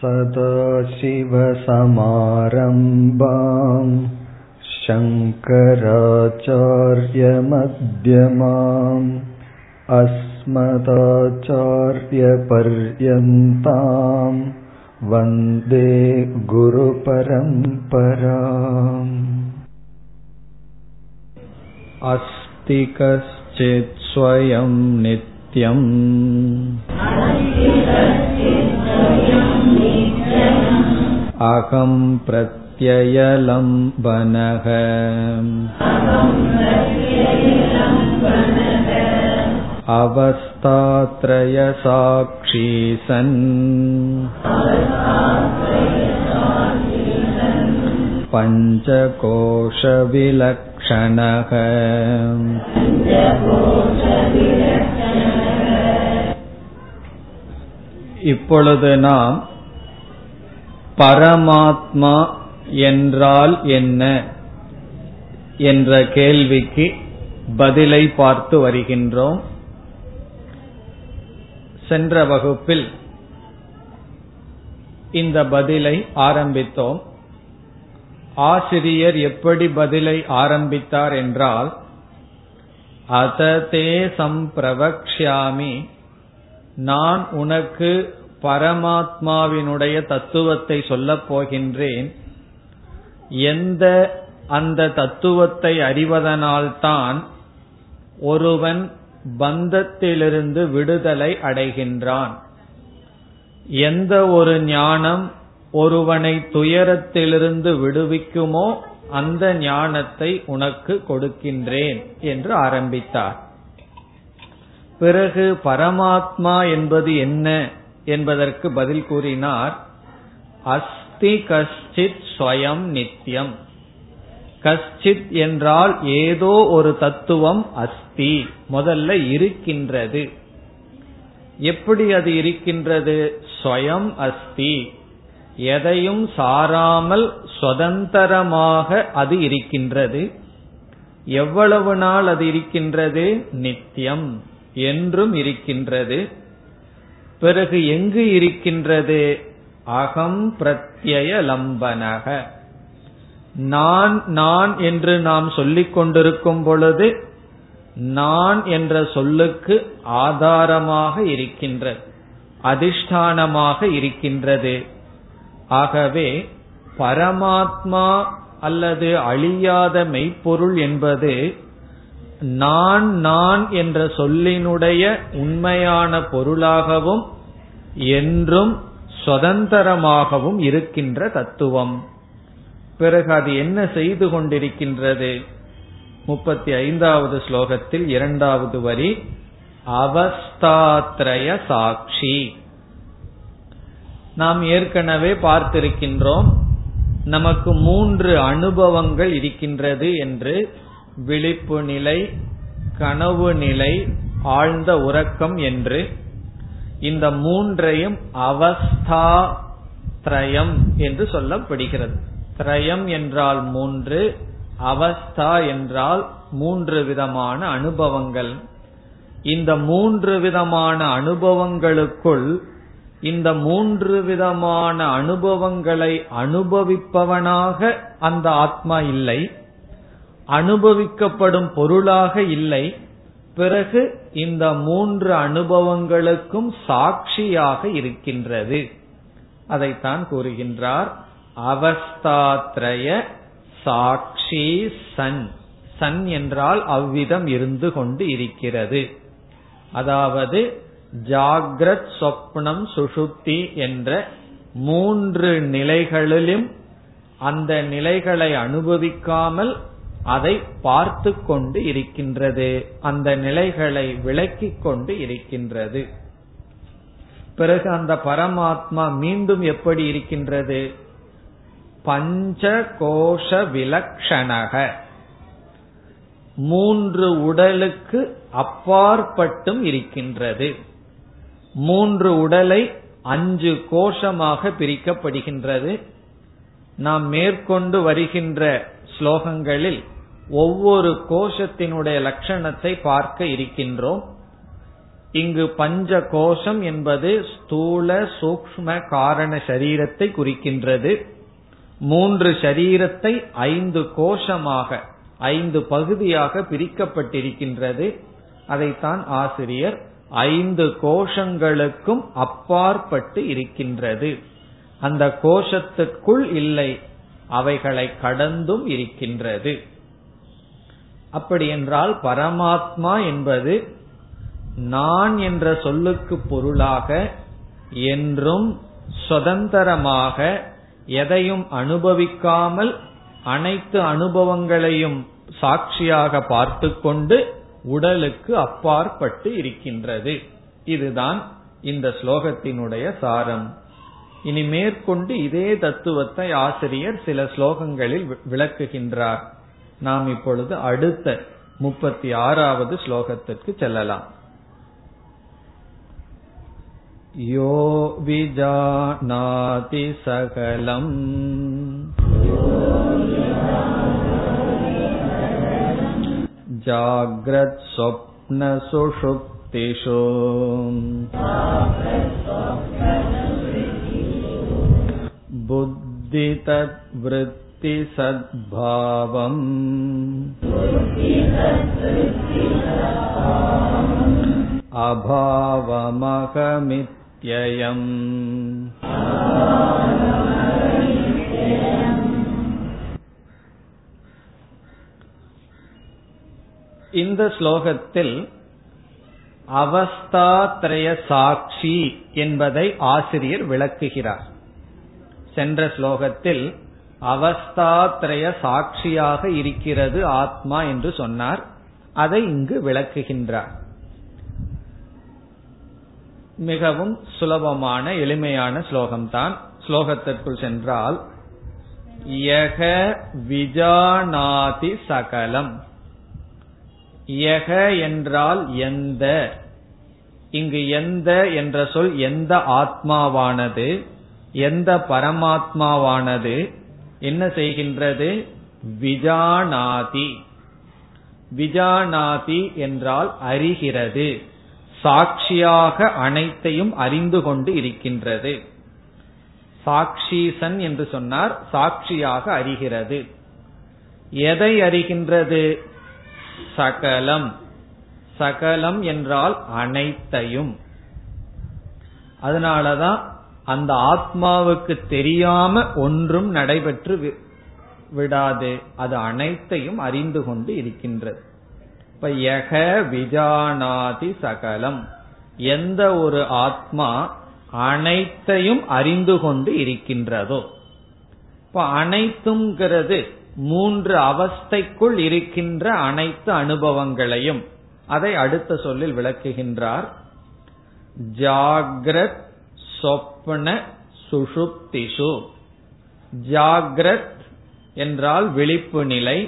சதாசிவசமாரம்பாம் சங்கராச்சார்ய மத்யமாம் அஸ்மதாச்சார்ய பர்யந்தாம் வந்தே குரு பரம்பராம். அஸ்திகஸ்சித் ஸ்வயம் நித்யம் அகம் பிரத்யயலம்பனஹ அவஸ்தாத்ரய சாக்ஷீசன் பஞ்சகோஷவிலக்ஷணஹ. இப்பொழுது நாம் பரமாத்மா என்றால் என்ன என்ற கேள்விக்கு பதிலை பார்த்து வருகின்றோம். சென்ற வகுப்பில் இந்த பதிலை ஆரம்பித்தோம். ஆசிரியர் எப்படி பதிலை ஆரம்பித்தார் என்றால், அததே சம்பிரவக்ஷ்யாமி, நான் உனக்கு பரமாத்மாவினுடைய தத்துவத்தை சொல்லப் போகின்றேன். அந்த தத்துவத்தை அறிவதனால்தான் ஒருவன் பந்தத்திலிருந்து விடுதலை அடைகின்றான். எந்த ஒரு ஞானம் ஒருவனை துயரத்திலிருந்து விடுவிக்குமோ அந்த ஞானத்தை உனக்கு கொடுக்கின்றேன் என்று ஆரம்பித்தார். பிறகு பரமாத்மா என்பது என்ன என்பதற்கு பதில் கூறினார். அஸ்தி கஷ்டித் ஸ்வயம் நித்யம். கஷ்டித் என்றால் ஏதோ ஒரு தத்துவம், அஸ்தி முதல்ல இருக்கின்றது. எப்படி அது இருக்கின்றது? ஸ்வயம் அஸ்தி, எதையும் சாராமல் சுதந்திரமாக அது இருக்கின்றது. எவ்வளவு நாள் அது இருக்கின்றது? நித்தியம், என்றும் இருக்கின்றது. பிறகு எங்கு இருக்கின்றது? அகம் பிரத்யய லம்பனக. நான் நான் என்று நாம் சொல்லிக் கொண்டிருக்கும் பொழுது நான் என்ற சொல்லுக்கு ஆதாரமாக இருக்கின்றது, அதிஷ்டானமாக இருக்கின்றது. ஆகவே பரமாத்மா அல்லது அழியாத மெய்ப்பொருள் என்பது நான் நான் என்ற சொல்லினுடைய உண்மையான பொருளாகவும் என்றும் சுதந்திரமாகவும் இருக்கின்ற தத்துவம். பிறகு அது என்ன செய்து கொண்டிருக்கின்றது? 35வது ஸ்லோகத்தில் 2வது வரி, அவஸ்தாத்ரய சாட்சி. நாம் ஏற்கனவே பார்த்திருக்கின்றோம், நமக்கு 3 அனுபவங்கள் இருக்கின்றது என்று. விழிப்பு நிலை, கனவு நிலை, ஆழ்ந்த உறக்கம் என்று. இந்த 3ஐயும் அவஸ்தா திரயம் என்று சொல்லப்படுகிறது. திரயம் என்றால் 3, அவஸ்தா என்றால் 3 விதமான அனுபவங்கள். இந்த 3 விதமான அனுபவங்களுக்குள் இந்த 3 விதமான அனுபவங்களை அனுபவிப்பவனாக அந்த ஆத்மா இல்லை, அனுபவிக்கப்படும் பொருளாக இல்லை. பிறகு இந்த 3 அனுபவங்களுக்கும் சாட்சியாக இருக்கின்றது. அதைத்தான் கூறுகின்றார், அவஸ்தாத்ரய சாட்சி சன். சன் என்றால் அவ்விதம் இருந்து கொண்டு இருக்கிறது. அதாவது ஜாக்ரத், சொப்னம், சுஷுப்தி என்ற 3 நிலைகளிலும் அந்த நிலைகளை அனுபவிக்காமல் அதை பார்த்து கொண்டு இருக்கின்றது, அந்த நிலைகளை விளக்கி கொண்டு இருக்கின்றது. பிறகு அந்த பரமாத்மா மீண்டும் எப்படி இருக்கின்றது? பஞ்சகோஷ விலக்ஷணக, 3 உடலுக்கு அப்பாற்பட்டும் இருக்கின்றது. 3 உடலை 5 கோஷமாக பிரிக்கப்படுகின்றது. நாம் மேற்கொண்டு வருகின்ற ஸ்லோகங்களில் ஒவ்வொரு கோஷத்தினுடைய லட்சணத்தை பார்க்க இருக்கின்றோம். இங்கு பஞ்ச கோஷம் என்பது ஸ்தூல சூக்ஷ்ம காரண சரீரத்தை குறிக்கின்றது. 3 சரீரத்தை 5 கோஷமாக 5 பகுதியாக பிரிக்கப்பட்டிருக்கின்றது. அதைத்தான் ஆசிரியர் 5 கோஷங்களுக்கும் அப்பாற்பட்டு இருக்கின்றது, அந்த கோஷத்துக்குள் இல்லை, அவைகளை கடந்தும் இருக்கின்றது. அப்படி என்றால் பரமாத்மா என்பது நான் என்ற சொல்லுக்கு பொருளாக என்றும் சுதந்திரமாக எதையும் அனுபவிக்காமல் அனைத்து அனுபவங்களையும் சாட்சியாக பார்த்து கொண்டு உடலுக்கு அப்பாற்பட்டு இருக்கின்றது. இதுதான் இந்த ஸ்லோகத்தினுடைய சாரம். இனி மேற்கொண்டு இதே தத்துவத்தை ஆசிரியர் சில ஸ்லோகங்களில் விளக்குகின்றார். நாம் இப்பொழுது அடுத்த 36வது ஸ்லோகத்திற்கு செல்லலாம். யோ விஜாநாதி சகலம் ஜாக்ரத் ஸ்வப்ன சுஷுப்திஷு புத்தி தத் விருத்தி சத்பாவம் அபாவமகமித் யயம். இந்த ஸ்லோகத்தில் அவஸ்தாத்ரய சாட்சி என்பதை ஆசிரியர் விளக்குகிறார். சென்ற ஸ்லோகத்தில் அவஸ்தாத்ரய சாட்சியாக இருக்கிறது ஆத்மா என்று சொன்னார். அதை இங்கு விளக்குகின்றார். மிகவும் சுலபமான எளிமையான ஸ்லோகம்தான். ஸ்லோகத்திற்குள் சென்றால் யக விஜாநாதி சகலம். யக என்றால் எந்த, இங்கு எந்த என்ற சொல் எந்த ஆத்மாவானது, எந்த பரமாத்மாவானது என்ன செய்கின்றது? விஜாநாதி. விஜாநாதி என்றால் அறிகிறது, சாட்சியாக அனைத்தையும் அறிந்து கொண்டு இருக்கின்றது. சாட்சீசன் என்று சொன்னார், சாட்சியாக அறிகிறது. எதை அறிகின்றது? சகலம். சகலம் என்றால் அனைத்தையும். அதனாலதான் அந்த ஆத்மாவுக்கு தெரியாம ஒன்றும் நடைபெற்று விடாது, அது அனைத்தையும் அறிந்து கொண்டு இருக்கின்றது. இப்ப யக விஜாநாதி சகலம், எந்த ஒரு ஆத்மா அனைத்தையும் அறிந்து கொண்டு இருக்கின்றதோ. இப்ப அனைத்துங்கிறது 3 அவஸ்தைக்குள் இருக்கின்ற அனைத்து அனுபவங்களையும், அதை அடுத்த சொல்லில் விளக்குகின்றார். ஜாக்ரத் சொப்ன சுஷுப்திஷு. ஜாக்ரத் என்றால் விழிப்பு நிலை,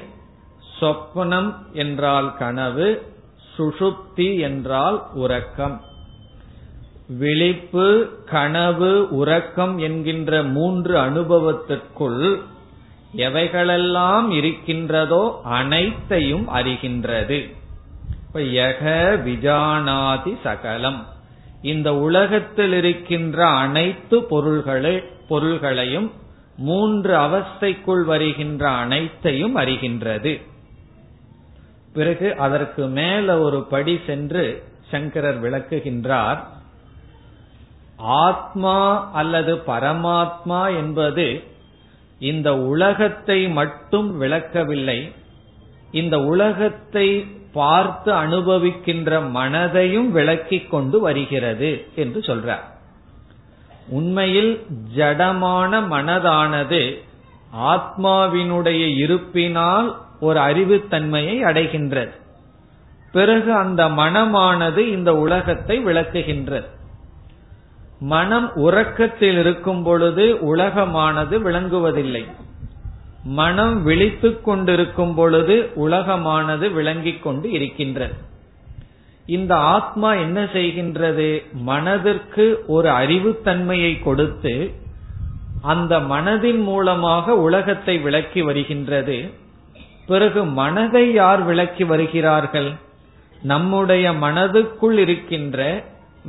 சொப்பனம் என்றால் கனவு, சுஷுப்தி என்றால் உறக்கம். விழிப்பு, கனவு, உறக்கம் என்கின்ற 3 அனுபவத்திற்குள் எவைகளெல்லாம் இருக்கின்றதோ அனைத்தையும் அறிகின்றது. இப்ப யக விஜாநாதி சகலம், இந்த உலகத்தில் இருக்கின்ற அனைத்து பொருள்களையும் 3 அவஸ்தைக்குள் வருகின்ற அனைத்தையும் அறிகின்றது. பிறகு அதற்கு மேல ஒரு படி சென்று சங்கரர் விளக்குகின்றார். ஆத்மா அல்லது பரமாத்மா என்பது இந்த உலகத்தை மட்டும் விளக்கவில்லை, இந்த உலகத்தை பார்த்து அனுபவிக்கின்ற மனதையும் விளக்கிக் கொண்டு வருகிறது என்று சொல்றார். உண்மையில் ஜடமான மனதானது ஆத்மாவினுடைய இருப்பினால் ஒரு அறிவுத்தன்மையை அடைகின்றது. பிறகு அந்த மனமானது இந்த உலகத்தை விளக்குகின்றது. மனம் உறக்கத்தில் இருக்கும் பொழுது உலகமானது விளங்குவதில்லை, மனம் விழித்து கொண்டிருக்கும் பொழுது உலகமானது விளங்கிக் கொண்டு இருக்கின்றது. இந்த ஆத்மா என்ன செய்கின்றது? மனதிற்கு ஒரு அறிவுத்தன்மையை கொடுத்து அந்த மனதின் மூலமாக உலகத்தை விளக்கி வருகின்றது. பிறகு மனதை யார் விளக்கி வருகிறார்கள்? நம்முடைய மனதுக்குள் இருக்கின்ற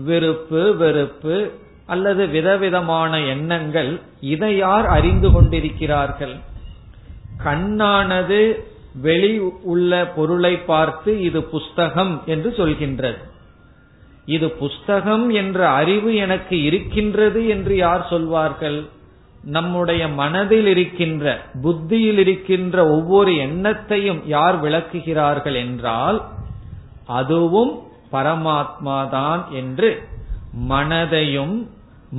விருப்பு வெறுப்பு அல்லது விதவிதமான எண்ணங்கள், இதை யார் அறிந்து கொண்டிருக்கிறார்கள்? கண்ணானது வெளி உள்ள பொருளை பார்த்து இது புஸ்தகம் என்று சொல்கின்றது. இது புஸ்தகம் என்ற அறிவு எனக்கு இருக்கின்றது என்று யார் சொல்வார்கள்? நம்முடைய மனதில் இருக்கின்ற, புத்தியில் இருக்கின்ற ஒவ்வொரு எண்ணத்தையும் யார் விளக்குகிறார்கள் என்றால் அதுவும் பரமாத்மாதான் என்று மனதையும்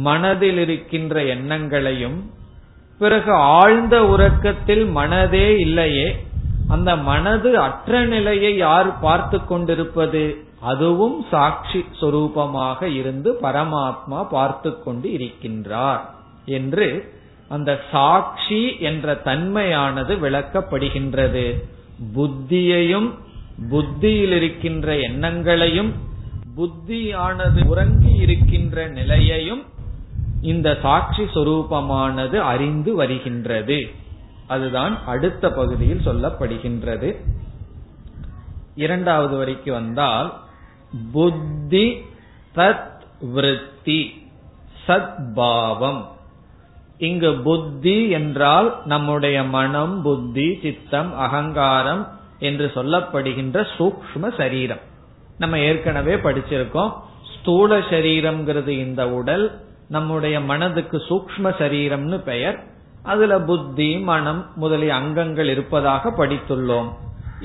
மனதில் இருக்கின்ற எண்ணங்களையும், பிறகு ஆழ்ந்த உறக்கத்தில் மனதே இல்லையே, அந்த மனது அற்ற நிலையை யார் பார்த்து கொண்டிருப்பது? அதுவும் சாட்சி சொரூபமாக இருந்து பரமாத்மா பார்த்து கொண்டு இருக்கின்றார் என்று அந்த சாட்சி என்ற தன்மையானது விளக்கப்படுகின்றது. புத்தியையும் புத்தியில் இருக்கின்ற எண்ணங்களையும் புத்தியானது உறங்கி இருக்கின்ற நிலையையும் இந்த சாட்சி சொரூபமானது அறிந்து வருகின்றது. அதுதான் அடுத்த பகுதியில் சொல்லப்படுகின்றது. இரண்டாவது வரைக்கு வந்தால் புத்தி தத் விருத்தி சத்பாவம். இங்கு புத்தி என்றால் நம்முடைய மனம், புத்தி, சித்தம், அகங்காரம் என்று சொல்லப்படுகின்ற சூக்ஷ்ம சரீரம். நம்ம ஏற்கனவே படிச்சிருக்கோம், ஸ்தூல சரீரம்ங்கிறது இந்த உடல், நம்முடைய மனதுக்கு சூக்ஷ்ம சரீரம்னு பெயர். அதுல புத்தி, மனம் முதலிய அங்கங்கள் இருப்பதாக படித்துள்ளோம்.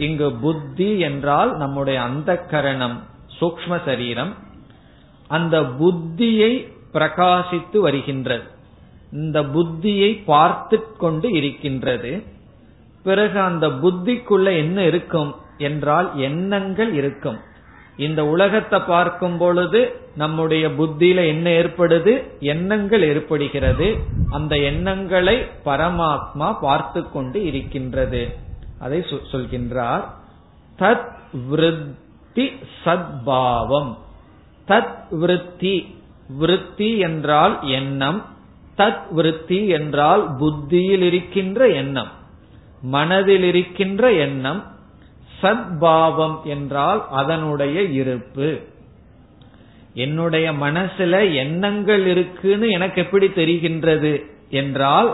இங்கு புத்தி என்றால் நம்முடைய அந்தக்கரணம், சூக்ஷ்ம சரீரம். அந்த புத்தியை பிரகாசித்து வருகின்றது, இந்த புத்தியை பார்த்து கொண்டு இருக்கின்றது. பிறகு அந்த புத்திக்குள்ள என்ன இருக்கும் என்றால் எண்ணங்கள் இருக்கும். இந்த உலகத்தை பார்க்கும் பொழுது நம்முடைய புத்தியில என்ன ஏற்படுது? எண்ணங்கள் ஏற்படுகிறது. அந்த எண்ணங்களை பரமாத்மா பார்த்து கொண்டு இருக்கின்றது. அதை சொல்கின்றார் தத் விருத்தி சத்பாவம். தத் விருத்தி, விருத்தி என்றால் எண்ணம், தத் விருத்தி என்றால் புத்தியில் இருக்கின்ற எண்ணம், மனதில் இருக்கின்ற எண்ணம். சத்பாவம் என்றால் அதனுடைய இருப்பு. என்னுடைய மனசுல எண்ணங்கள் இருக்குன்னு எனக்கு எப்படி தெரிகின்றது என்றால்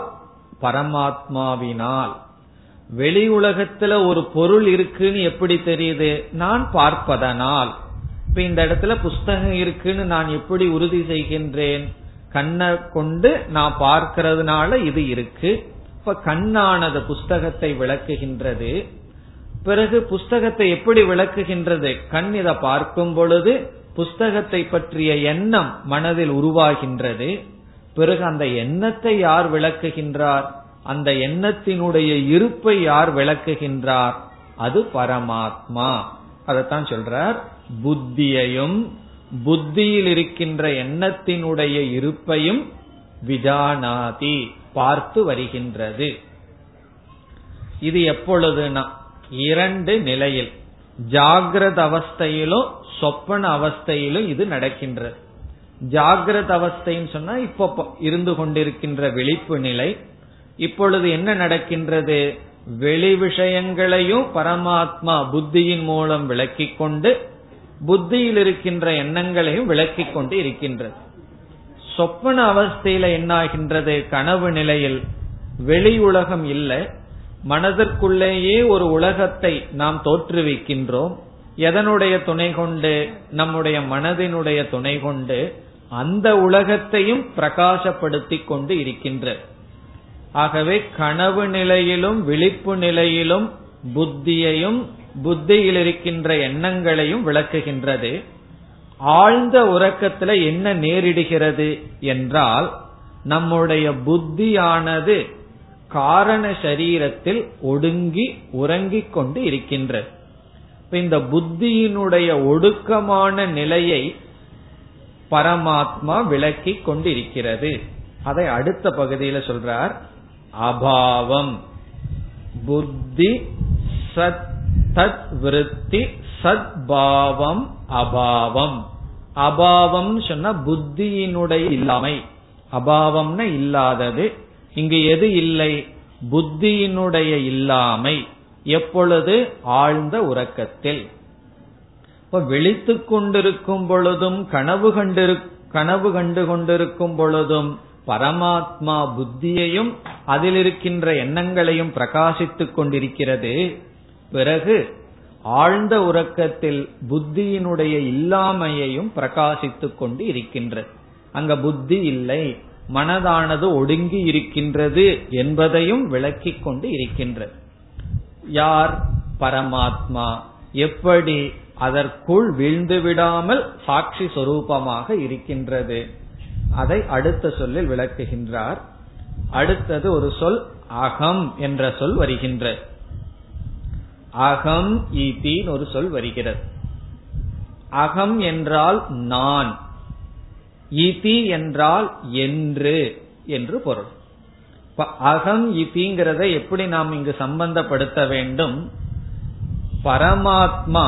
பரமாத்மாவினால். வெளி உலகத்துல ஒரு பொருள் இருக்குன்னு எப்படி தெரியுது? நான் பார்ப்பதனால். இப்ப இந்த இடத்துல புஸ்தகம் இருக்குன்னு நான் எப்படி உறுதி செய்கின்றேன்? கண்ணை கொண்டு நான் பார்க்கிறதுனால இது இருக்கு. இப்ப கண்ணானது புஸ்தகத்தை விளக்குகின்றது. பிறகு புஸ்தகத்தை எப்படி விளக்குகின்றது? கண் இதை பார்க்கும் பொழுது புஸ்தகத்தை பற்றிய எண்ணம் மனதில் உருவாகின்றது. பிறகு அந்த எண்ணத்தை யார் விளக்குகின்றார்? அந்த எண்ணத்தினுடைய இருப்பை யார் விளக்குகின்றார்? அது பரமாத்மா. அதத்தான் சொல்றார், புத்தியையும் புத்தியில் இருக்கின்ற எண்ணத்தினுடைய இருப்பையும் விஜானாதி பார்த்து வருகின்றது. இது எப்பொழுதுனா இரண்டு நிலையில், ஜாகிரத அவஸ்தையிலும் சொப்பன அவஸ்தையிலும் இது நடக்கின்றது. ஜாகிரத அவஸ்தைன்னு சொன்னா இப்ப இருந்து கொண்டிருக்கின்ற விழிப்பு நிலை. இப்பொழுது என்ன நடக்கின்றது? வெளி விஷயங்களையும் பரமாத்மா புத்தியின் மூலம் விளக்கிக் கொண்டு, புத்தியில் இருக்கின்ற எண்ணங்களையும் விளக்கிக் கொண்டு இருக்கின்றது. சொப்பன அவஸ்தையில என்ன ஆகின்றது? கனவு நிலையில் வெளி உலகம் இல்லை, மனதிற்குள்ளேயே ஒரு உலகத்தை நாம் தோற்றுவிக்கின்றோம். எதனுடைய துணை கொண்டு? நம்முடைய மனதினுடைய துணை கொண்டு அந்த உலகத்தையும் பிரகாசப்படுத்தி கொண்டு இருக்கின்றது. ஆகவே கனவு நிலையிலும் விழிப்பு நிலையிலும் புத்தியையும் புத்தியில் இருக்கின்ற எண்ணங்களையும் விளக்குகின்றது. ஆழ்ந்த உறக்கத்துல என்ன நேரிடுகிறது என்றால் நம்முடைய புத்தியானது காரண சரீரத்தில் ஒடுங்கி உறங்கிக் கொண்டு இருக்கின்றது. இந்த புத்தியினுடைய ஒடுக்கமான நிலையை பரமாத்மா விளக்கிக் கொண்டு இருக்கிறது. அதை அடுத்த பகுதியில சொல்றார், அபாவம் புத்தி சத் தத் விருத்தி சத்பாவம் அபாவம். அபாவம் சொன்ன புத்தியினுடைய இல்லாமை. அபாவம்னா இல்லாதது. இங்கு எது இல்லை? புத்தியினுடைய இல்லாமை. எப்பொழுது? ஆழ்ந்த உறக்கத்தில். இப்ப விழித்துக் கொண்டிருக்கும் பொழுதும் கனவு கண்டு கொண்டிருக்கும் பொழுதும் பரமாத்மா புத்தியையும் அதில் இருக்கின்ற எண்ணங்களையும் பிரகாசித்துக் கொண்டிருக்கிறது. பிறகு ஆழ்ந்த உறக்கத்தில் புத்தியினுடைய இல்லாமையையும் பிரகாசித்துக் கொண்டு இருக்கின்றது. அங்க புத்தி இல்லை, மனதானது ஒடுங்கி இருக்கின்றது என்பதையும் விளக்கிக் கொண்டு இருக்கின்றது. யார்? பரமாத்மா. எப்படி அதற்குள் வீழ்ந்து விடாமல் சாட்சி சொரூபமாக இருக்கின்றது, அதை அடுத்த சொல்லில் விளக்குகின்றார். அடுத்தது ஒரு சொல் அகம் என்ற சொல் வருகின்றது. அகம் ஈதீன் ஒரு சொல் வருகிறது. அகம் என்றால் நான், ஈதி என்றால் என்று பொருள். அகம் ஈதிங்கிறதை எப்படி நாம் இங்கு சம்பந்தப்படுத்த வேண்டும்? பரமாத்மா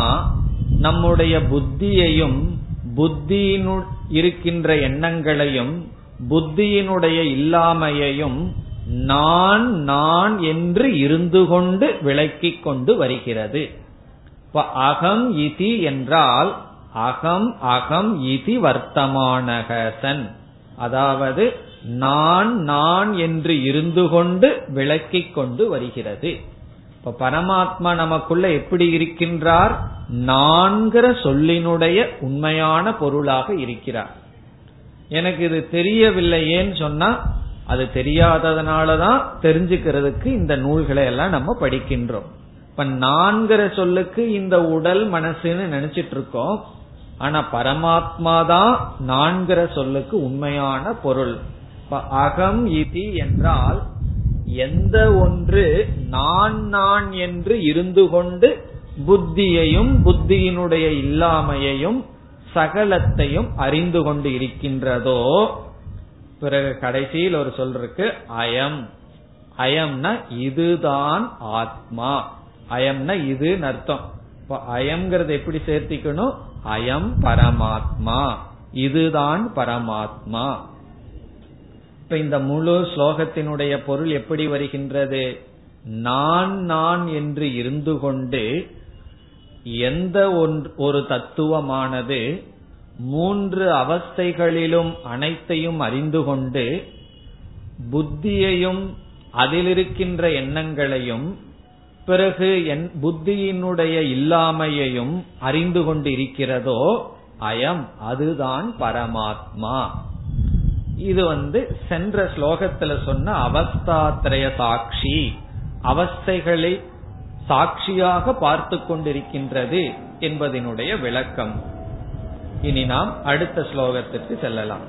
நம்முடைய புத்தியையும் புத்தியினு இருக்கின்ற எண்ணங்களையும் புத்தியினுடைய இல்லாமையையும் நான் நான் என்று இருந்து கொண்டு விளக்கிக் கொண்டு வருகிறது. அகம் இதி என்றால் அகம் அகம் இதி வர்த்தமானகசன், அதாவது நான் நான் என்று இருந்து கொண்டு விளக்கிக் கொண்டு வருகிறது. இப்ப பரமாத்மா நமக்குள்ள எப்படி இருக்கின்றார்? நான்கிற சொல்லினுடைய உண்மையான பொருளாக இருக்கிறார். எனக்கு இது தெரியவில்லையேன்னு சொன்னா அது தெரியாததனாலதான் தெரிஞ்சுக்கிறதுக்கு இந்த நூல்களை எல்லாம் நம்ம படிக்கின்றோம். இப்ப நான்கிற சொல்லுக்கு இந்த உடல் மனசுன்னு நினைச்சிட்டு இருக்கோம். ஆனா பரமாத்மா தான் நான்கிற சொல்லுக்கு உண்மையான பொருள். இப்ப அகம் இதி என்றால் எந்த ஒன்று நான் நான் என்று இருந்து கொண்டு புத்தியையும் புத்தியினுடைய இல்லாமையையும் சகலத்தையும் அறிந்து கொண்டு இருக்கின்றதோ. பிறகு கடைசியில் ஒரு சொல்றதுக்கு அயம். அயம்னா இதுதான் ஆத்மா. அயம்னா இது அர்த்தம். இப்ப அயம்ங்கிறது எப்படி சேர்த்திக்கணும்? அயம் பரமாத்மா, இதுதான் பரமாத்மா. இப்ப இந்த முழு ஸ்லோகத்தினுடைய பொருள் எப்படி வருகின்றது? நான் நான் என்று இருந்து கொண்டு எந்த ஒரு தத்துவமானது மூன்று அவஸ்தைகளிலும் அனைத்தையும் அறிந்து கொண்டு புத்தியையும் அதிலிருக்கின்ற எண்ணங்களையும் பிறகு என் புத்தியினுடைய இல்லாமையையும் அறிந்து கொண்டு இருக்கிறதோ அயம், அதுதான் பரமாத்மா. இது சென்ற ஸ்லோகத்துல சொன்ன அவஸ்தாத்ரய சாட்சி, அவஸ்தைகளை சாட்சியாக பார்த்து கொண்டிருக்கின்றது என்பதனுடைய விளக்கம். இனி நாம் அடுத்த ஸ்லோகத்திற்கு செல்லலாம்.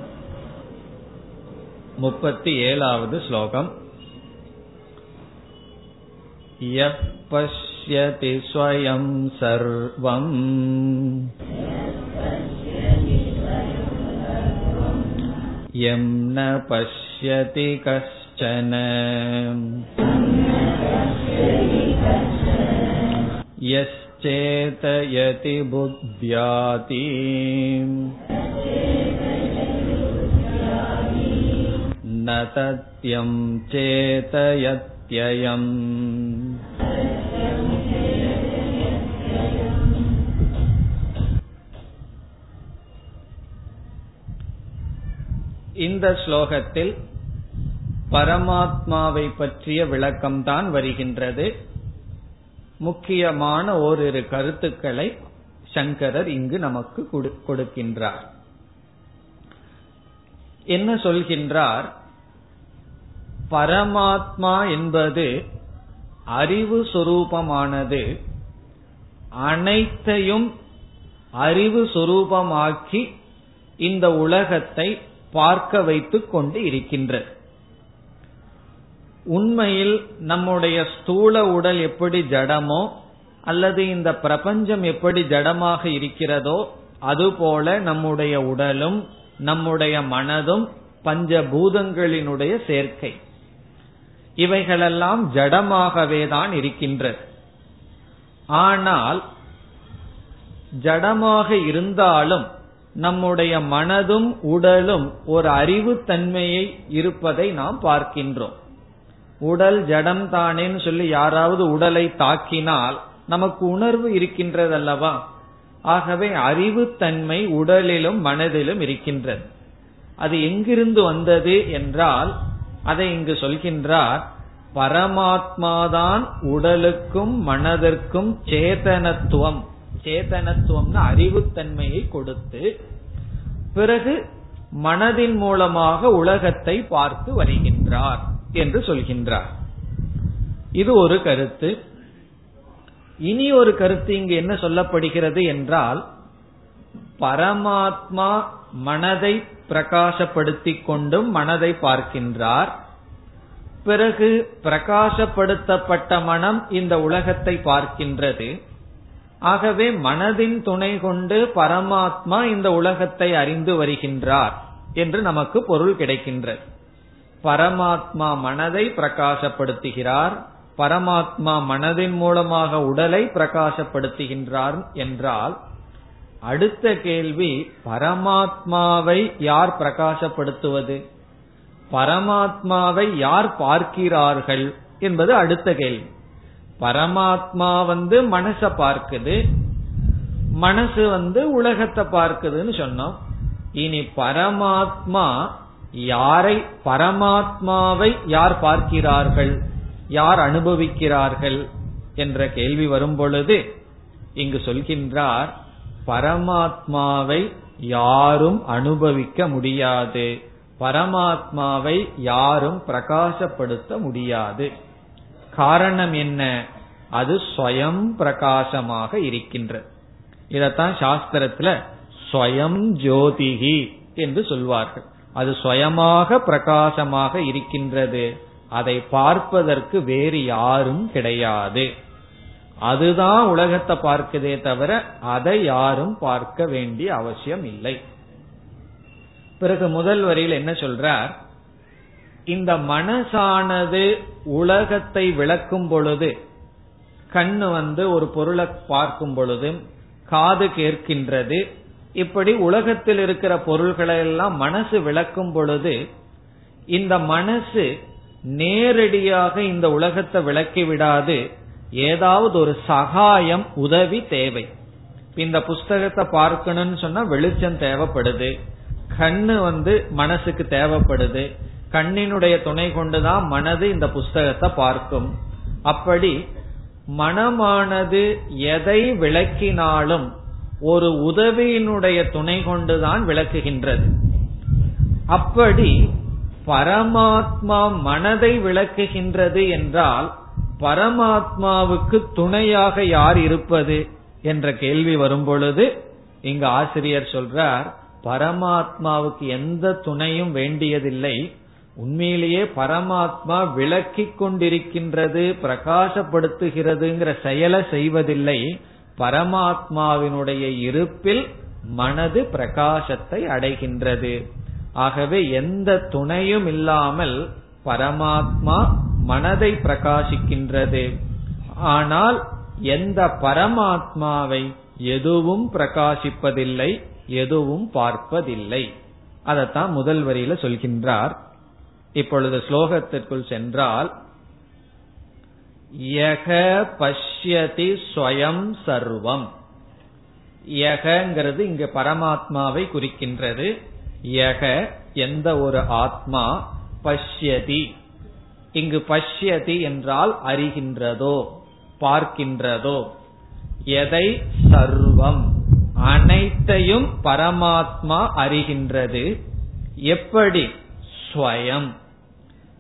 37வது ஸ்லோகம். யப் பஷ்யதி ஸ்வயம் சர்வம் யம் ந பஷ்யதி கஷ்சன யஸ் சேதயதி புத்யாதி ந தத்யம் சேதயத்யயம். இந்த ஸ்லோகத்தில் பரமாத்மாவை பற்றிய விளக்கம்தான் வருகின்றது. முக்கியமான ஓரிரு கருத்துக்களை சங்கரர் இங்கு நமக்கு கொடுக்கின்றார். என்ன சொல்கின்றார்? பரமாத்மா என்பது அறிவு சொரூபமானது, அனைத்தையும் அறிவு சொரூபமாக்கி இந்த உலகத்தை பார்க்க வைத்துக் கொண்டு இருக்கின்றது. உண்மையில் நம்முடைய ஸ்தூல உடல் எப்படி ஜடமோ அல்லது இந்த பிரபஞ்சம் எப்படி ஜடமாக இருக்கிறதோ அதுபோல நம்முடைய உடலும் நம்முடைய மனதும் பஞ்சபூதங்களினுடைய சேர்க்கை. இவைகளெல்லாம் ஜடமாகவே தான் இருக்கின்றது. ஆனால் ஜடமாக இருந்தாலும் நம்முடைய மனதும் உடலும் ஒரு அறிவுத்தன்மையை இருப்பதை நாம் பார்க்கின்றோம். உடல் ஜடம் தானேன்னு சொல்லி யாராவது உடலை தாக்கினால் நமக்கு உணர்வு இருக்கின்றது அல்லவா? ஆகவே அறிவுத்தன்மை உடலிலும் மனதிலும் இருக்கின்றது. அது எங்கிருந்து வந்தது என்றால் அதை இங்கு சொல்கின்றார், பரமாத்மாதான் உடலுக்கும் மனதிற்கும் சேதனத்துவம், சேதனத்துவம்னு அறிவுத்தன்மையை கொடுத்து பிறகு மனதின் மூலமாக உலகத்தை பார்த்து வருகின்றார் என்று சொல்கின்றார். இது ஒரு கருத்து. இனி ஒரு கருத்து இங்கு என்ன சொல்லப்படுகிறது என்றால், பரமாத்மா மனதை பிரகாசப்படுத்திக் கொண்டும் மனதை பார்க்கின்றார். பிறகு பிரகாசப்படுத்தப்பட்ட மனம் இந்த உலகத்தை பார்க்கின்றது. ஆகவே மனதின் துணை கொண்டு பரமாத்மா இந்த உலகத்தை அறிந்து வருகின்றார் என்று நமக்கு பொருள் கிடைக்கின்றது. பரமாத்மா மனதை பிரகாசப்படுத்துகிறார், பரமாத்மா மனதின் மூலமாக உடலை பிரகாசப்படுத்துகின்றார் என்றால், அடுத்த கேள்வி, பரமாத்மாவை யார் பிரகாசப்படுத்துவது, பரமாத்மாவை யார் பார்க்கிறார்கள் என்பது அடுத்த கேள்வி. பரமாத்மா மனச பார்க்குது, மனசு உலகத்தை பார்க்குதுன்னு சொன்னோம். இனி பரமாத்மா யாரை, பரமாத்மாவை யார் பார்க்கிறார்கள், யார் அனுபவிக்கிறார்கள் என்ற கேள்வி வரும் பொழுது இங்கு சொல்கின்றார், பரமாத்மாவை யாரும் அனுபவிக்க முடியாது, பரமாத்மாவை யாரும் பிரகாசப்படுத்த முடியாது. காரணம் என்ன? அது ஸ்வயம் பிரகாசமாக இருக்கின்றது. இதத்தான் சாஸ்திரத்துல ஸ்வயம் ஜோதிஹி என்று சொல்வார்கள். அது ஸ்வயமாக பிரகாசமாக இருக்கின்றது, அதை பார்ப்பதற்கு வேறு யாரும் கிடையாது. அதுதான் உலகத்தை பார்க்கதே தவிர அதை யாரும் பார்க்க வேண்டிய அவசியம் இல்லை. பிறகு முதல் வரியில் என்ன சொல்றார், இந்த மனசானது உலகத்தை விளக்கும் பொழுது, கண்ணு ஒரு பொருளை பார்க்கும் பொழுது, காது கேட்கின்றது, இப்படி உலகத்தில் இருக்கிற பொருள்களை எல்லாம் மனசு விளக்கும் பொழுது, இந்த மனசு நேரடியாக இந்த உலகத்தை விளக்கி விடாது, ஏதாவது ஒரு சகாயம், உதவி தேவை. இந்த புஸ்தகத்தை பார்க்கணும்னு சொன்னா வெளிச்சம் தேவைப்படுது, கண்ணு மனசுக்கு தேவைப்படுது, கண்ணினுடைய துணை கொண்டுதான் மனது இந்த புஸ்தகத்தை பார்க்கும். அப்படி மனமானது எதை விளக்கினாலும் ஒரு உதவியினுடைய துணை கொண்டுதான் விளக்குகின்றது. அப்படி பரமாத்மா மனதை விளக்குகின்றது என்றால் பரமாத்மாவுக்கு துணையாக யார் இருப்பது என்ற கேள்வி வரும் பொழுது இங்கு ஆசிரியர் சொல்றார், பரமாத்மாவுக்கு எந்த துணையும் வேண்டியதில்லை. உண்மையிலேயே பரமாத்மா விளக்கி கொண்டிருக்கின்றது, பிரகாசப்படுத்துகிறதுங்கிற செயலை செய்வதில்லை. பரமாத்மாவினுடைய இருப்பில் மனது பிரகாசத்தை அடைகின்றது. ஆகவே எந்த துணையும் இல்லாமல் பரமாத்மா மனதை பிரகாசிக்கின்றது. ஆனால் எந்த பரமாத்மாவை எதுவும் பிரகாசிப்பதில்லை, எதுவும் பார்ப்பதில்லை. அதத்தான் முதல் வரியில சொல்கின்றார். இப்பொழுது ஸ்லோகத்திற்குள் சென்றால், யக பஷ்யதி ஸ்வயம் சர்வம். யகங்கிறது இங்கு பரமாத்மாவை குறிக்கின்றது. யக எந்த ஒரு ஆத்மா, பஷ்யதி இங்கு பஷ்யதி என்றால் அறிகின்றதோ, பார்க்கின்றதோ, எதை, சர்வம் அனைத்தையும் பரமாத்மா அறிகின்றது. எப்படி? ஸ்வயம்.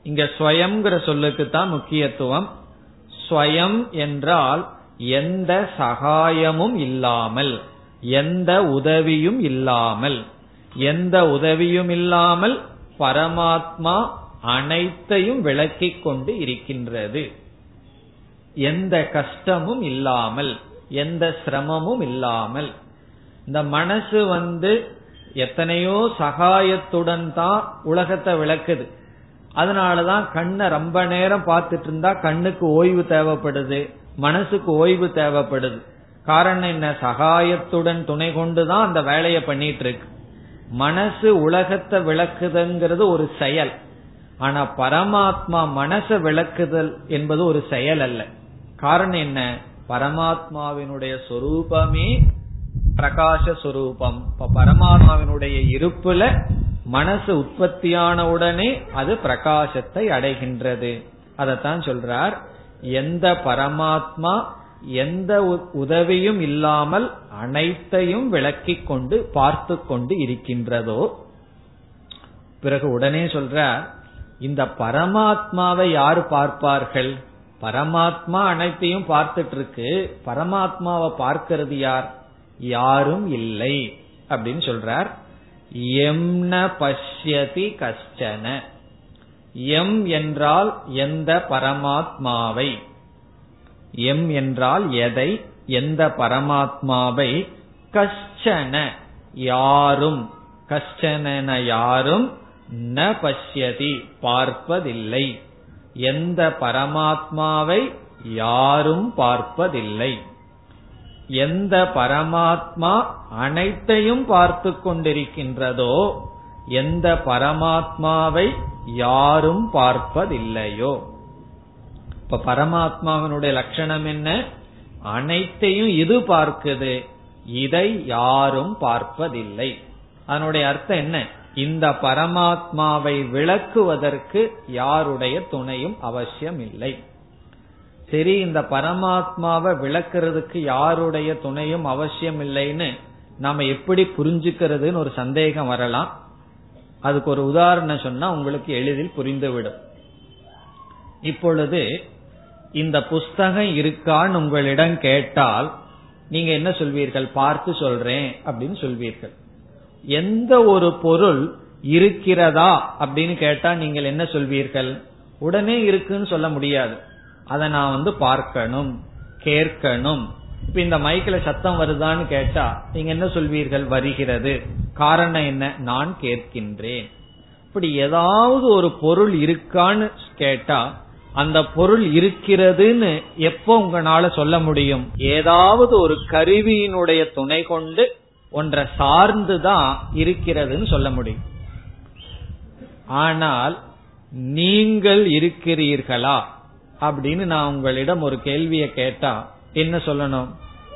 இங்க ஸ்வயம்ங்கிற சொல்லுக்குத்தான் முக்கியத்துவம். ஸ்வயம் என்றால் எந்த சகாயமும் இல்லாமல், எந்த உதவியும் இல்லாமல், எந்த உதவியும் இல்லாமல் பரமாத்மா அனைத்தையும் விளக்கிக் கொண்டு இருக்கின்றது. எந்த கஷ்டமும் இல்லாமல், எந்த சிரமமும் இல்லாமல். இந்த மனசு எத்தனையோ சகாயத்துடன் தான் உலகத்தை விளக்குது. அதனாலதான் கண்ணை ரொம்ப நேரம் பார்த்துட்டு இருந்தா கண்ணுக்கு ஓய்வு தேவைப்படுது, மனசுக்கு ஓய்வு தேவைப்படுது. காரணம் என்ன? சகாயத்துடன் துணை கொண்டுதான் அந்த வேலையை பண்ணிட்டு இருக்கு. மனசு உலகத்தை விளக்குதுங்கிறது ஒரு செயல். ஆனா பரமாத்மா மனசை விளக்குதல் என்பது ஒரு செயல் அல்ல. காரணம் என்ன? பரமாத்மாவினுடைய சொரூபமே பிரகாசஸ்வரூபம். பரமாத்மாவினுடைய இருப்புல மனசு உற்பத்தியான உடனே அது பிரகாசத்தை அடைகின்றது. அதத்தான் சொல்றார், எந்த பரமாத்மா எந்த உதவியும் இல்லாமல் அனைத்தையும் விளக்கி கொண்டு பார்த்து கொண்டு இருக்கின்றதோ. பிறகு உடனே சொல்றார், இந்த பரமாத்மாவை யாரு பார்ப்பார்கள்? பரமாத்மா அனைத்தையும் பார்த்துட்டு இருக்கு, பரமாத்மாவை பார்க்கிறது யார்? யாரும் இல்லை அப்படின்னு சொல்றார். எம்ன பஷ்யதி கஷ்டன, எம் என்றால் எந்த பரமாத்மாவை, எம் என்றால் எதை, எந்த பரமாத்மாவை, கஷ்டன யாரும், கஷ்டன யாரும், ந பஷ்யதி பார்ப்பதில்லை, எந்த பரமாத்மாவை யாரும் பார்ப்பதில்லை. எந்த பரமாத்மா அனைத்தையும் பார்த்து கொண்டிருக்கின்றதோ, எந்த பரமாத்மாவை யாரும் பார்ப்பதில்லையோ. இப்ப பரமாத்மாவினுடைய லட்சணம் என்ன? அனைத்தையும் இது பார்க்குது, இதை யாரும் பார்ப்பதில்லை. அதனுடைய அர்த்தம் என்ன? இந்த பரமாத்மாவை விளக்குவதற்கு யாருடைய துணையும் அவசியம் இல்லை. சரி, இந்த பரமாத்மாவை விளக்குறதுக்கு யாருடைய துணையும் அவசியம் இல்லைன்னு நாம எப்படி புரிஞ்சுக்கிறதுன்னு ஒரு சந்தேகம் வரலாம். அதுக்கு ஒரு உதாரணம் சொன்னா உங்களுக்கு எளிதில் புரிந்துவிடும். இப்பொழுது இந்த புஸ்தகம் இருக்கான்னு உங்களிடம் கேட்டால் நீங்க என்ன சொல்வீர்கள்? பார்த்து சொல்றேன் அப்படின்னு சொல்வீர்கள். எந்த ஒரு பொருள் இருக்கிறதா அப்படின்னு கேட்டா நீங்கள் என்ன சொல்வீர்கள்? உடனே இருக்குன்னு சொல்ல முடியாது, அதை நான் பார்க்கணும், கேட்கணும். இப்ப இந்த மைக்ல சத்தம் வருதான்னு கேட்டா நீங்க என்ன சொல்வீர்கள்? வருகிறது. காரணம் என்ன? நான் கேட்கின்றேன். இப்படி ஏதாவது ஒரு பொருள் இருக்கான்னு கேட்டா அந்த பொருள் இருக்கிறதுன்னு எப்போ உங்களால சொல்ல முடியும்? ஏதாவது ஒரு கருவியினுடைய துணை கொண்டு ஒன்றை சார்ந்துதான் இருக்கிறதுன்னு சொல்ல முடியும். ஆனால் நீங்கள் இருக்கிறீர்களா அப்படின்னு நான் உங்களிடம் ஒரு கேள்வியை கேட்டா என்ன சொல்லணும்?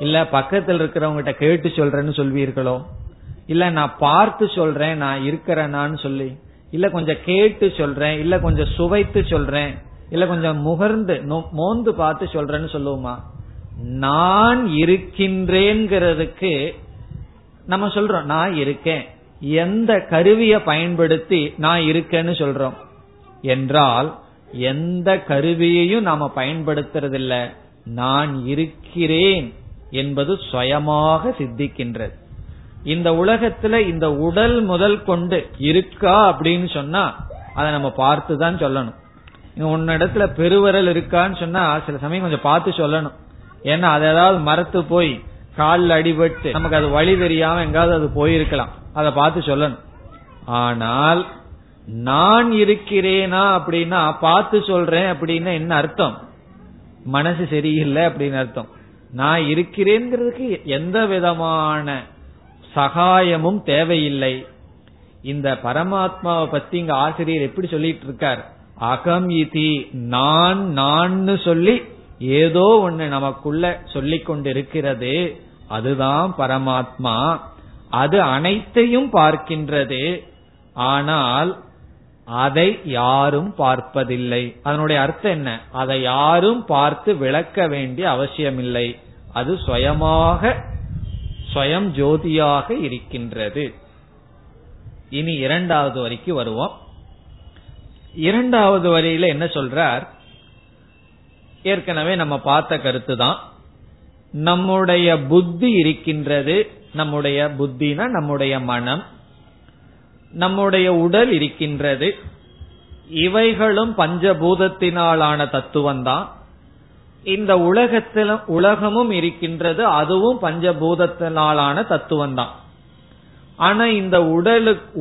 இல்ல பக்கத்தில் இருக்கிறவங்கிட்ட கேட்டு சொல்றேன்னு சொல்வீர்களோ, இல்ல நான் பார்த்து சொல்றேன், நான் இருக்கிறேனான்னு சொல்லி, இல்ல கொஞ்சம் கேட்டு சொல்றேன், இல்ல கொஞ்சம் சுவைத்து சொல்றேன், இல்ல கொஞ்சம் முகர்ந்து மோந்து பார்த்து சொல்றேன்னு சொல்லுவோமா? நான் இருக்கின்றேங்கிறதுக்கு நம்ம சொல்றோம் நான் இருக்கேன், எந்த கருவியை பயன்படுத்தி நான் இருக்கேன்னு சொல்றோம் என்றால் எந்த கருவியையும் நாம பயன்படுத்துறதில்ல, நான் இருக்கிறேன் என்பது சுயமாக சித்திக்கின்றது. இந்த உலகத்துல இந்த உடல் முதல் கொண்டு இருக்கா அப்படின்னு சொன்னா அதை நம்ம பார்த்துதான் சொல்லணும். உன்னிடத்துல பெருவரல் இருக்கான்னு சொன்னா சில சமயம் கொஞ்சம் பார்த்து சொல்லணும், ஏன்னா அது ஏதாவது மரத்து போய் காலில் அடிபட்டு நமக்கு அது வழி தெரியாம எங்காவது அது போயிருக்கலாம், அதை பார்த்து சொல்லணும். ஆனால் நான் இருக்கிறேனா அப்படின்னா பார்த்து சொல்றேன் அப்படின்னா என்ன அர்த்தம்? மனசு சரியில்லை அப்படின்னு அர்த்தம். நான் இருக்கிறேங்கிறதுக்கு எந்த விதமான சகாயமும் தேவையில்லை. இந்த பரமாத்மாவை பத்தி இங்க ஆசிரியர் எப்படி சொல்லிட்டு இருக்கார்? அகம் இதி நான், நான்னு சொல்லி ஏதோ ஒண்ணு நமக்குள்ள சொல்லிக் கொண்டிருக்கிறது, அதுதான் பரமாத்மா. அது அனைத்தையும் பார்க்கின்றது, ஆனால் அதை யாரும் பார்ப்பதில்லை. அதனுடைய அர்த்தம் என்ன? அதை யாரும் பார்த்து விளக்க வேண்டிய அவசியமில்லை, அது சுயமாக சுயம் ஜோதியாக இருக்கின்றது. இனி இரண்டாவது வரைக்கு வருவோம். இரண்டாவது வரையில என்ன சொல்றார்? ஏற்கனவே நம்ம பார்த்த கருத்து தான். நம்முடைய புத்தி இருக்கின்றது, நம்முடைய புத்தினா நம்முடைய மனம், நம்முடைய உடல் இருக்கின்றது, இவைகளும் பஞ்சபூதத்தினாலான தத்துவம்தான். இந்த உலகத்திலும் உலகமும் இருக்கின்றது, அதுவும் பஞ்சபூதத்தினாலான தத்துவம்தான். ஆனா இந்த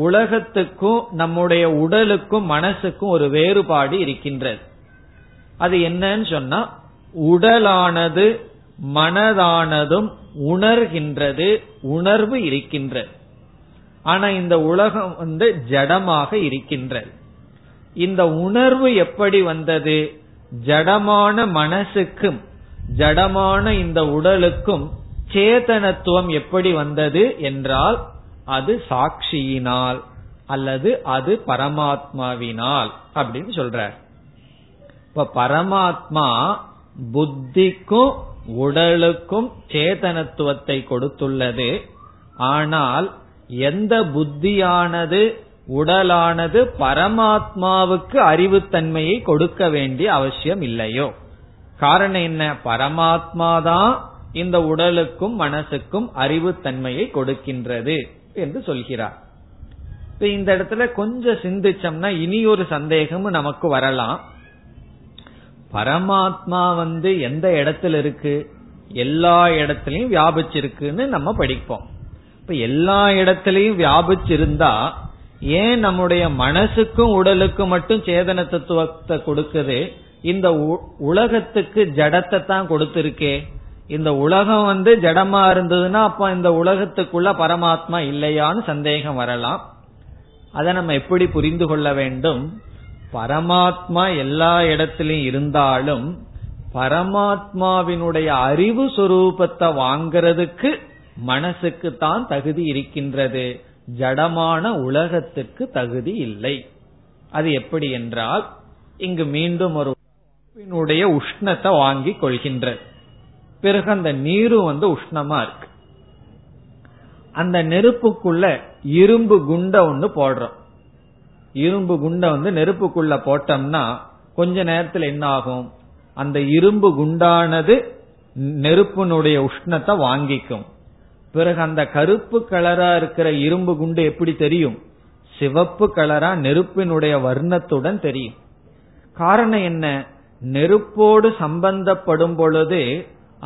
உலகத்துக்கும் நம்முடைய உடலுக்கும் மனசுக்கும் ஒரு வேறுபாடு இருக்கின்றது. அது என்னன்னு சொன்னா, உடலானது மனதானதும் உணர்கின்றது, உணர்வு இருக்கின்றது. ஆனா இந்த உலகம் ஜடமாக இருக்கின்றது. இந்த உணர்வு எப்படி வந்தது? ஜடமான மனசுக்கும் ஜடமான இந்த உடலுக்கும் சேதனத்துவம் எப்படி வந்தது என்றால் அது சாட்சியினால் அல்லது அது பரமாத்மாவினால் அப்படின்னு சொல்றார். இப்ப பரமாத்மா புத்திக்கும் உடலுக்கும் சேதனத்துவத்தை கொடுத்துள்ளது. ஆனால் எந்த புத்தியானது உடலானது பரமாத்மாவுக்கு அறிவுத்தன்மையை கொடுக்க வேண்டிய அவசியம் இல்லையோ? காரணம் என்ன? பரமாத்மாதான் இந்த உடலுக்கும் மனசுக்கும் அறிவுத்தன்மையை கொடுக்கின்றது என்று சொல்கிறார். இந்த இடத்துல கொஞ்சம் சிந்திச்சோம்னா இனி ஒரு சந்தேகமும் நமக்கு வரலாம். பரமாத்மா எந்த இடத்துல இருக்கு? எல்லா இடத்திலையும் வியாபிச்சிருக்குன்னு நம்ம படிப்போம். இப்ப எல்லா இடத்திலையும் வியாபிச்சிருந்தா ஏன் நம்முடைய மனசுக்கும் உடலுக்கும் மட்டும் சேதன தத்துவத்தை கொடுக்குது? இந்த உலகத்துக்கு ஜடத்தை தான் கொடுத்திருக்கே. இந்த உலகம் ஜடமா இருந்ததுன்னா அப்ப இந்த உலகத்துக்குள்ள பரமாத்மா இல்லையான்னு சந்தேகம் வரலாம். அதை நம்ம எப்படி புரிந்து கொள்ள வேண்டும்? பரமாத்மா எல்லா இடத்திலும் இருந்தாலும் பரமாத்மாவினுடைய அறிவு சொரூபத்தை வாங்கிறதுக்கு மனசுக்கு தான் தகுதி இருக்கின்றது, ஜடமான உலகத்துக்கு தகுதி இல்லை. அது எப்படி என்றால், இங்கு மீண்டும் ஒரு உப்பினுடைய உஷ்ணத்தை வாங்கி கொள்கின்றது. பிறகு அந்த நீரும் உஷ்ணமா இருக்கு. அந்த நெருப்புக்குள்ள இரும்பு குண்டை ஒண்ணு போடுறோம். இரும்பு குண்டை நெருப்புக்குள்ள போட்டோம்னா கொஞ்ச நேரத்தில் என்ன ஆகும்? அந்த இரும்பு குண்டானது நெருப்பினுடைய உஷ்ணத்தை வாங்கிக்கும். பிறகு அந்த கருப்பு கலரா இருக்கிற இரும்பு குண்டு எப்படி தெரியும்? சிவப்பு கலரா நெருப்பினுடைய வர்ணத்துடன் தெரியும். காரணம் என்ன? நெருப்போடு சம்பந்தப்படும் பொழுது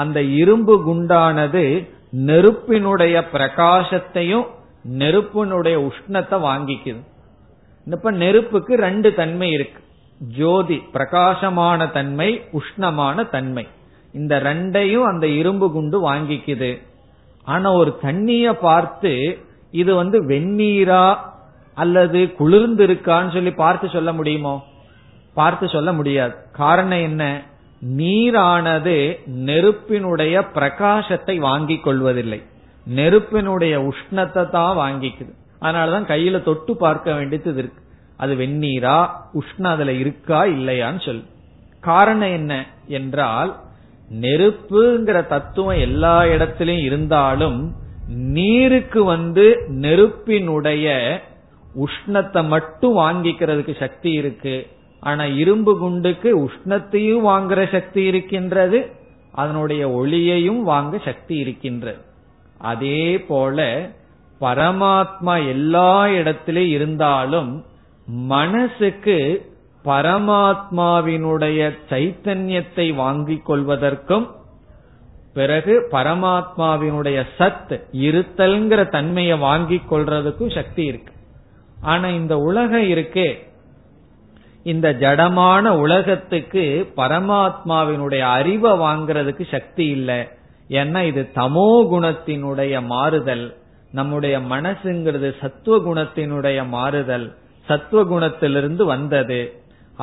அந்த இரும்பு குண்டானது நெருப்பினுடைய பிரகாசத்தையும் நெருப்பினுடைய உஷ்ணத்தை வாங்கிக்குது. இப்ப நெருப்புக்கு ரெண்டு தன்மை இருக்கு, ஜோதி பிரகாசமான தன்மை, உஷ்ணமான தன்மை. இந்த ரெண்டையும் அந்த இரும்பு குண்டு வாங்கிக்குது. ஆனா ஒரு தண்ணிய பார்த்து இது வெந்நீரா அல்லது குளிர்ந்து இருக்கான்னு சொல்லி பார்த்து சொல்ல முடியுமோ? பார்த்து சொல்ல முடியாது. காரணம் என்ன? நீரானது நெருப்பினுடைய பிரகாசத்தை வாங்கிக் கொள்வதில்லை, நெருப்பினுடைய உஷ்ணத்தை தான் வாங்கிக்குது. அதனாலதான் கையில தொட்டு பார்க்க வேண்டியது இருக்கு, அது வெந்நீரா உஷ்ணம் அதுல இருக்கா இல்லையான்னு சொல்லு. காரணம் என்ன என்றால், நெருப்புங்கிற தத்துவம் எல்லா இடத்திலும் இருந்தாலும் நீருக்கு நெருப்பினுடைய உஷ்ணத்தை மட்டும் வாங்கிக்கிறதுக்கு சக்தி இருக்கு. ஆனா இரும்பு குண்டுக்கு உஷ்ணத்தையும் வாங்குற சக்தி இருக்கின்றது, அதனுடைய ஒளியையும் வாங்க சக்தி இருக்கின்றது. அதே போல பரமாத்மா எல்லா இடத்திலும் இருந்தாலும் மனசுக்கு பரமாத்மாவினுடைய சைத்தன்யத்தை வாங்கிக் கொள்வதற்கும், பிறகு பரமாத்மாவினுடைய சத் இருத்தல்ங்கிற தன்மையை வாங்கிக் கொள்றதுக்கும் சக்தி இருக்கு. ஆனா இந்த உலகம் இருக்கே, இந்த ஜடமான உலகத்துக்கு பரமாத்மாவினுடைய அறிவை வாங்கிறதுக்கு சக்தி இல்லை. ஏன்னா இது தமோ குணத்தினுடைய மாறுதல். நம்முடைய மனசுங்கிறது சத்துவ குணத்தினுடைய மாறுதல், சத்துவ குணத்திலிருந்து வந்தது.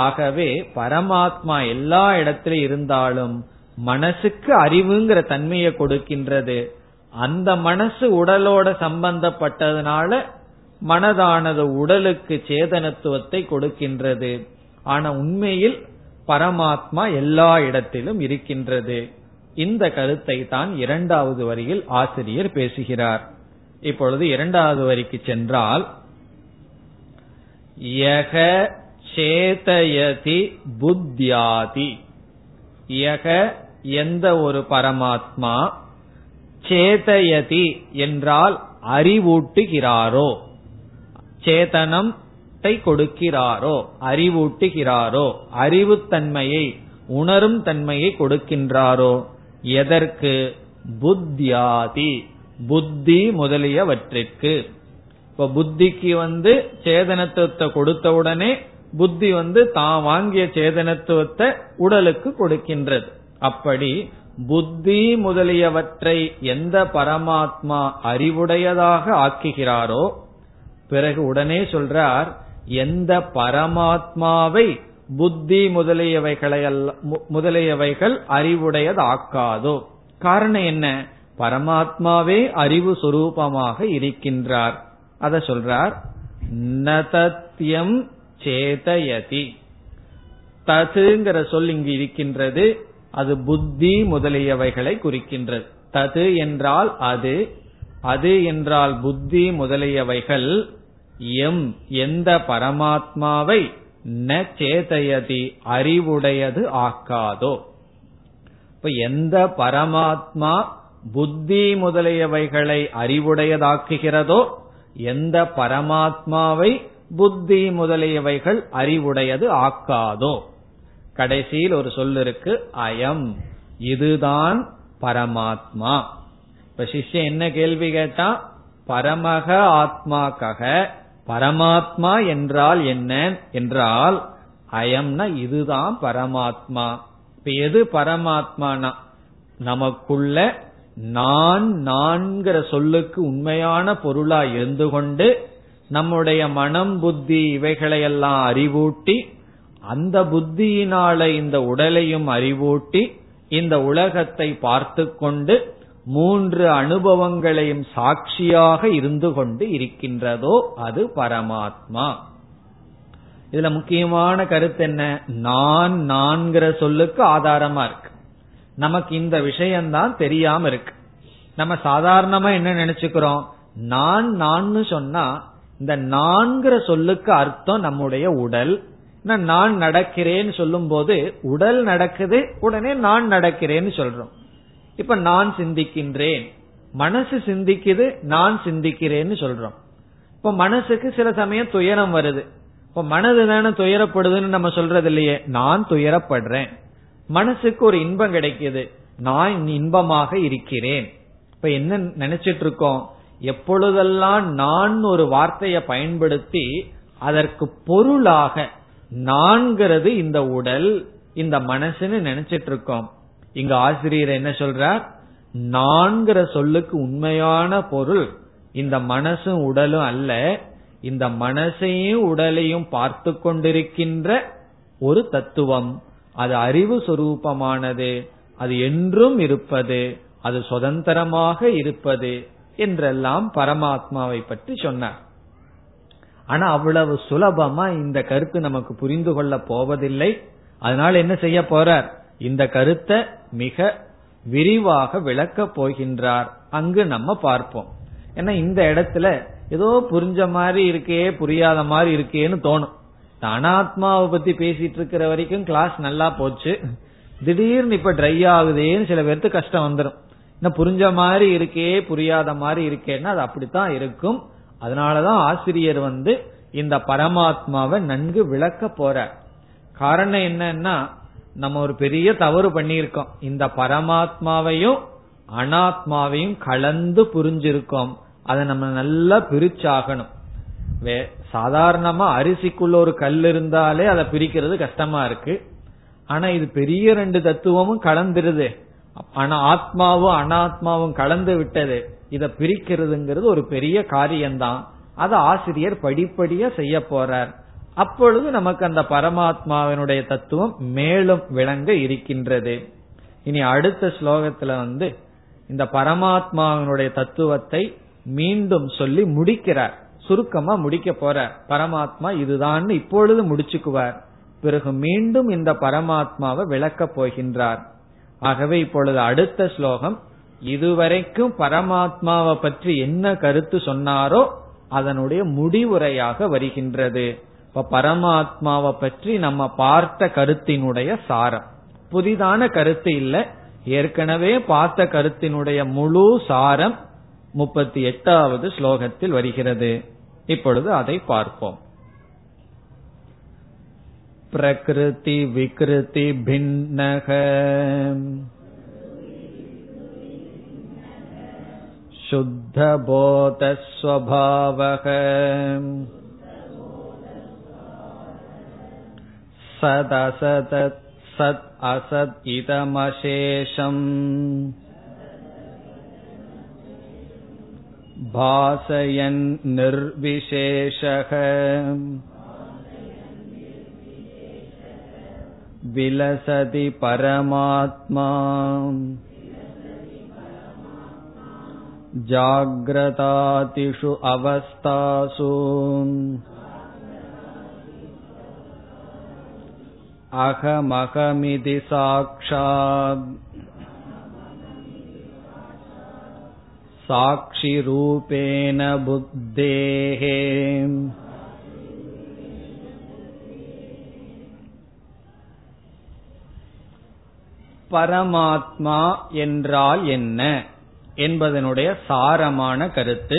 ஆகவே பரமாத்மா எல்லா இடத்திலும் இருந்தாலும் மனசுக்கு அறிவுங்கிற தன்மையை கொடுக்கின்றது. அந்த மனசு உடலோட சம்பந்தப்பட்டதுனால மனதானது உடலுக்கு சேதனத்துவத்தை கொடுக்கின்றது. ஆனா உண்மையில் பரமாத்மா எல்லா இடத்திலும் இருக்கின்றது. இந்த கருத்தை தான் இரண்டாவது வரியில் ஆசிரியர் பேசுகிறார். இப்பொழுது இரண்டாவது வரிக்கு சென்றால், யக சேதயதி புத்தியாதி. யக எந்த ஒரு பரமாத்மா, சேதயதி என்றால் அறிவூட்டுகிறாரோ, சேதனத்தை கொடுக்கிறாரோ, அறிவூட்டுகிறாரோ, அறிவுத்தன்மையை உணரும் தன்மையை கொடுக்கின்றாரோ. எதற்கு? புத்தியாதி, புத்தி முதலியவற்றிற்கு. இப்ப புத்திக்கு சேதனத்துவத்தை கொடுத்தவுடனே புத்தி தான் வாங்கிய சேதனத்துவத்தை உடலுக்கு கொடுக்கின்றது. அப்படி புத்தி முதலியவற்றை எந்த பரமாத்மா அறிவுடையதாக ஆக்குகிறாரோ, பிறகு உடனே சொல்றார், எந்த பரமாத்மாவை புத்தி முதலியவைகள் அறிவுடையதாக்காதோ. காரணம் என்ன? பரமாத்மாவே அறிவு சொரூபமாக இருக்கின்றார். அத சொல்றார், நதத்யம் சேதயதி. ததுங்கிற சொல் இங்கு இருக்கின்றது, அது புத்தி முதலியவைகளை குறிக்கின்றது. தது என்றால் அது, அது என்றால் புத்தி முதலியவைகள். எம் எந்த பரமாத்மாவை, ந சேதயதி அறிவுடையது ஆக்காதோ. இப்ப எந்த பரமாத்மா புத்தி முதலியவைகளை அறிவுடையதாக்குகிறதோ, எந்த பரமாத்மாவை புத்தி முதலியவைகள் அறிவுடையது ஆக்காதோ. கடைசியில் ஒரு சொல்லிருக்கு, அயம், இதுதான் பரமாத்மா. இப்ப சிஷ்யன் என்ன கேள்வி கேட்டா, பரமக ஆத்மா கக, பரமாத்மா என்றால் என்ன என்றால் அயம்னா இதுதான் பரமாத்மா. இப்ப எது பரமாத்மானா, நமக்குள்ள நான் நான்கிற சொல்லுக்கு உண்மையான பொருளா இருந்து கொண்டு நம்முடைய மனம் புத்தி இவைகளையெல்லாம் அறிவூட்டி, அந்த புத்தியினால இந்த உடலையும் அறிவூட்டி, இந்த உலகத்தை பார்த்து கொண்டு மூன்று அனுபவங்களையும் சாட்சியாக இருந்து கொண்டு இருக்கின்றதோ அது பரமாத்மா. இதுல முக்கியமான கருத்து என்ன, நான் நான்கிற சொல்லுக்கு ஆதாரமா இருக்கு. நமக்கு இந்த விஷயம்தான் தெரியாம இருக்கு. நம்ம சாதாரணமா என்ன நினைச்சுக்கிறோம், நான் நான் சொன்னா இந்த நான்கிற சொல்லுக்கு அர்த்தம் நம்முடைய உடல். நான் நடக்கிறேன்னு சொல்லும் போது உடல் நடக்குது, உடனே நான் நடக்கிறேன்னு சொல்றோம். இப்ப நான் சிந்திக்கின்றேன், மனசு சிந்திக்குது, நான் சிந்திக்கிறேன்னு சொல்றோம். இப்ப மனசுக்கு சில சமயம் துயரம் வருது, இப்ப மனது தானே துயரப்படுதுன்னு நம்ம சொல்றது இல்லையே, நான் துயரப்படுறேன். மனசுக்கு ஒரு இன்பம் கிடைக்குது, நான் இன்பமாக இருக்கிறேன். இப்ப என்ன நினைச்சிட்டு இருக்கோம், எப்பொழுதெல்லாம் நான் ஒரு வார்த்தையை பயன்படுத்தி அதற்கு பொருளாக நான்கிறது இந்த உடல் இந்த மனசுன்னு நினைச்சிட்டு இருக்கோம். இங்க ஆசிரியர் என்ன சொல்றார், நான்கிற சொல்லுக்கு உண்மையான பொருள் இந்த மனசும் உடலும் அல்ல, இந்த மனசையும் உடலையும் பார்த்து கொண்டிருக்கின்ற ஒரு தத்துவம். அது அறிவு சொரூபமானது, அது என்றும் இருப்பது, அது சுதந்திரமாக இருப்பது என்றெல்லாம் பரமாத்மாவை பற்றி சொன்னார். ஆனா அவ்வளவு சுலபமா இந்த கருத்து நமக்கு புரிந்து கொள்ள போவதில்லை. அதனால என்ன செய்ய போறார், இந்த கருத்தை மிக விரிவாக விளக்க போகின்றார். அங்கு நம்ம பார்ப்போம். ஏன்னா இந்த இடத்துல ஏதோ புரிஞ்ச மாதிரி இருக்கே, புரியாத மாதிரி இருக்கேன்னு தோணும். அனாத்மாவை பத்தி பேசிட்டு இருக்கிற வரைக்கும் கிளாஸ் நல்லா போச்சு. திடீர்னு இப்ப ட்ரை ஆகுதேன்னு சில பேருக்கு கஷ்டம் வந்துடும். என்ன புரிஞ்ச மாதிரி இருக்கே, புரியாத மாதிரி இருக்கேன்னா அது அப்படித்தான் இருக்கும். அதனாலதான் ஆசிரியர் இந்த பரமாத்மாவை நன்கு விளக்க போறார். காரணம் என்னன்னா, நம்ம ஒரு பெரிய தவறு பண்ணியிருக்கோம். இந்த பரமாத்மாவையும் அனாத்மாவையும் கலந்து புரிஞ்சிருக்கோம். அதை நம்ம நல்லா பிரிச்சாகணும். சாதாரணமா அரிசிக்குள்ள ஒரு கல் இருந்தாலே அதை பிரிக்கிறது கஷ்டமா இருக்கு. ஆனா இது பெரிய ரெண்டு தத்துவமும் கலந்துருது. ஆனா ஆத்மாவும் அனாத்மாவும் கலந்து விட்டது. இத பிரிக்கிறதுங்கிறது ஒரு பெரிய காரியம்தான். அத ஆசிரியர் படிப்படியா செய்ய போறார். அப்பொழுது நமக்கு அந்த பரமாத்மாவினுடைய தத்துவம் மேலும் விளங்க இருக்கின்றது. இனி அடுத்த ஸ்லோகத்துல இந்த பரமாத்மாவினுடைய தத்துவத்தை மீண்டும் சொல்லி முடிக்கிறார். சுருக்கமா முடிக்க போறார். பரமாத்மா இதுதான் இப்பொழுது முடிச்சுக்குவார். பிறகு மீண்டும் இந்த பரமாத்மாவை விளக்க போகின்றார். ஆகவே இப்பொழுது அடுத்த ஸ்லோகம் இதுவரைக்கும் பரமாத்மாவை பற்றி என்ன கருத்து சொன்னாரோ அதனுடைய முடிவுரையாக வருகின்றது. இப்ப பரமாத்மாவை பற்றி நம்ம பார்த்த கருத்தினுடைய சாரம், புதிதான கருத்து இல்ல, ஏற்கனவே பார்த்த கருத்தினுடைய முழு சாரம் 38வது ஸ்லோகத்தில் வருகிறது. இப்பொழுது அதை பார்ப்போம். பிரகிருதி விக்ருதி பின்னக சுத்த போத ஸ்வபாவக சத் அசத் சத் அசத் இதமசேஷம் பாசயன் நிர்விசேஷக விலசதி பரமாத்மா ஜாக்ரதாதிஷு அவஸ்தாசு அகமகமிதி சாக்ஷாத் சாக்ஷி ரூபேன புத்தேஹே. பரமாத்மா என்றால் என்ன என்பதனுடைய சாரமான கருத்து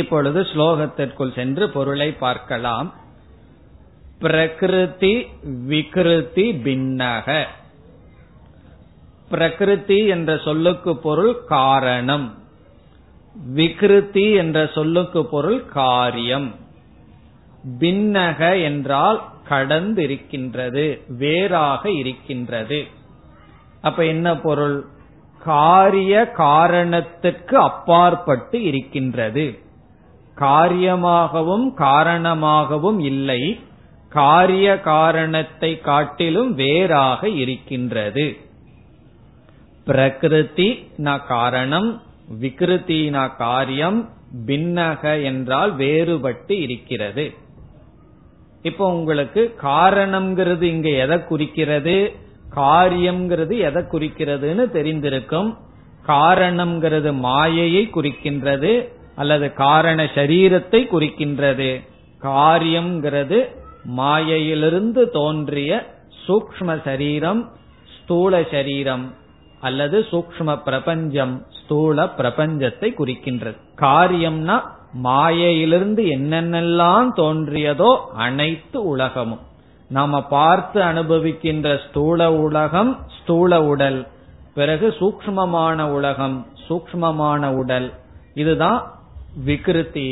இப்பொழுது ஸ்லோகத்திற்குள் சென்று பொருளை பார்க்கலாம். பிரகிருதி விகிருதி பின்னக. பிரகிருதி என்ற சொல்லுக்கு பொருள் காரணம், விகிருதி என்ற சொல்லுக்கு பொருள் காரியம். பின்னக என்றால் கடந்திருக்கின்றது, வேறாக இருக்கின்றது. அப்ப என்ன பொருள்? காரிய காரணத்துக்கு அப்பாற்பட்டு இருக்கின்றது, காரியமாகவும் காரணமாகவும் இல்லை, காரிய காரணத்தை காட்டிலும் வேறாக இருக்கின்றது. பிரகிருதி நா காரணம், விகிருதி நா காரியம், பின்னக என்றால் வேறுபட்டு இருக்கிறது. இப்போ உங்களுக்கு காரணம்ங்கிறது இங்க எதை குறிக்கிறது, காரியம்ங்கிறது எதை குறிக்கிறதுன்னு தெரிந்திருக்கும். காரணம்ங்கிறது மாயையை குறிக்கின்றது அல்லது காரண சரீரத்தை குறிக்கின்றது, காரியம்ங்கிறது மாயையிலிருந்து தோன்றிய சூக்ஷ்ம சரீரம், ஸ்தூல சரீரம் அல்லது சூக்ஷ்ம பிரபஞ்சம், ஸ்தூல பிரபஞ்சத்தை குறிக்கின்றது. காரியம்னா மாயையிலிருந்து என்னென்னெல்லாம் தோன்றியதோ அனைத்து உலகமும், நாம பார்த்து அனுபவிக்கின்ற ஸ்தூல உலகம் ஸ்தூல உடல், பிறகு சூக்ஷ்மமான உலகம் சூக்ஷ்மமான உடல், இதுதான் விகிருதி.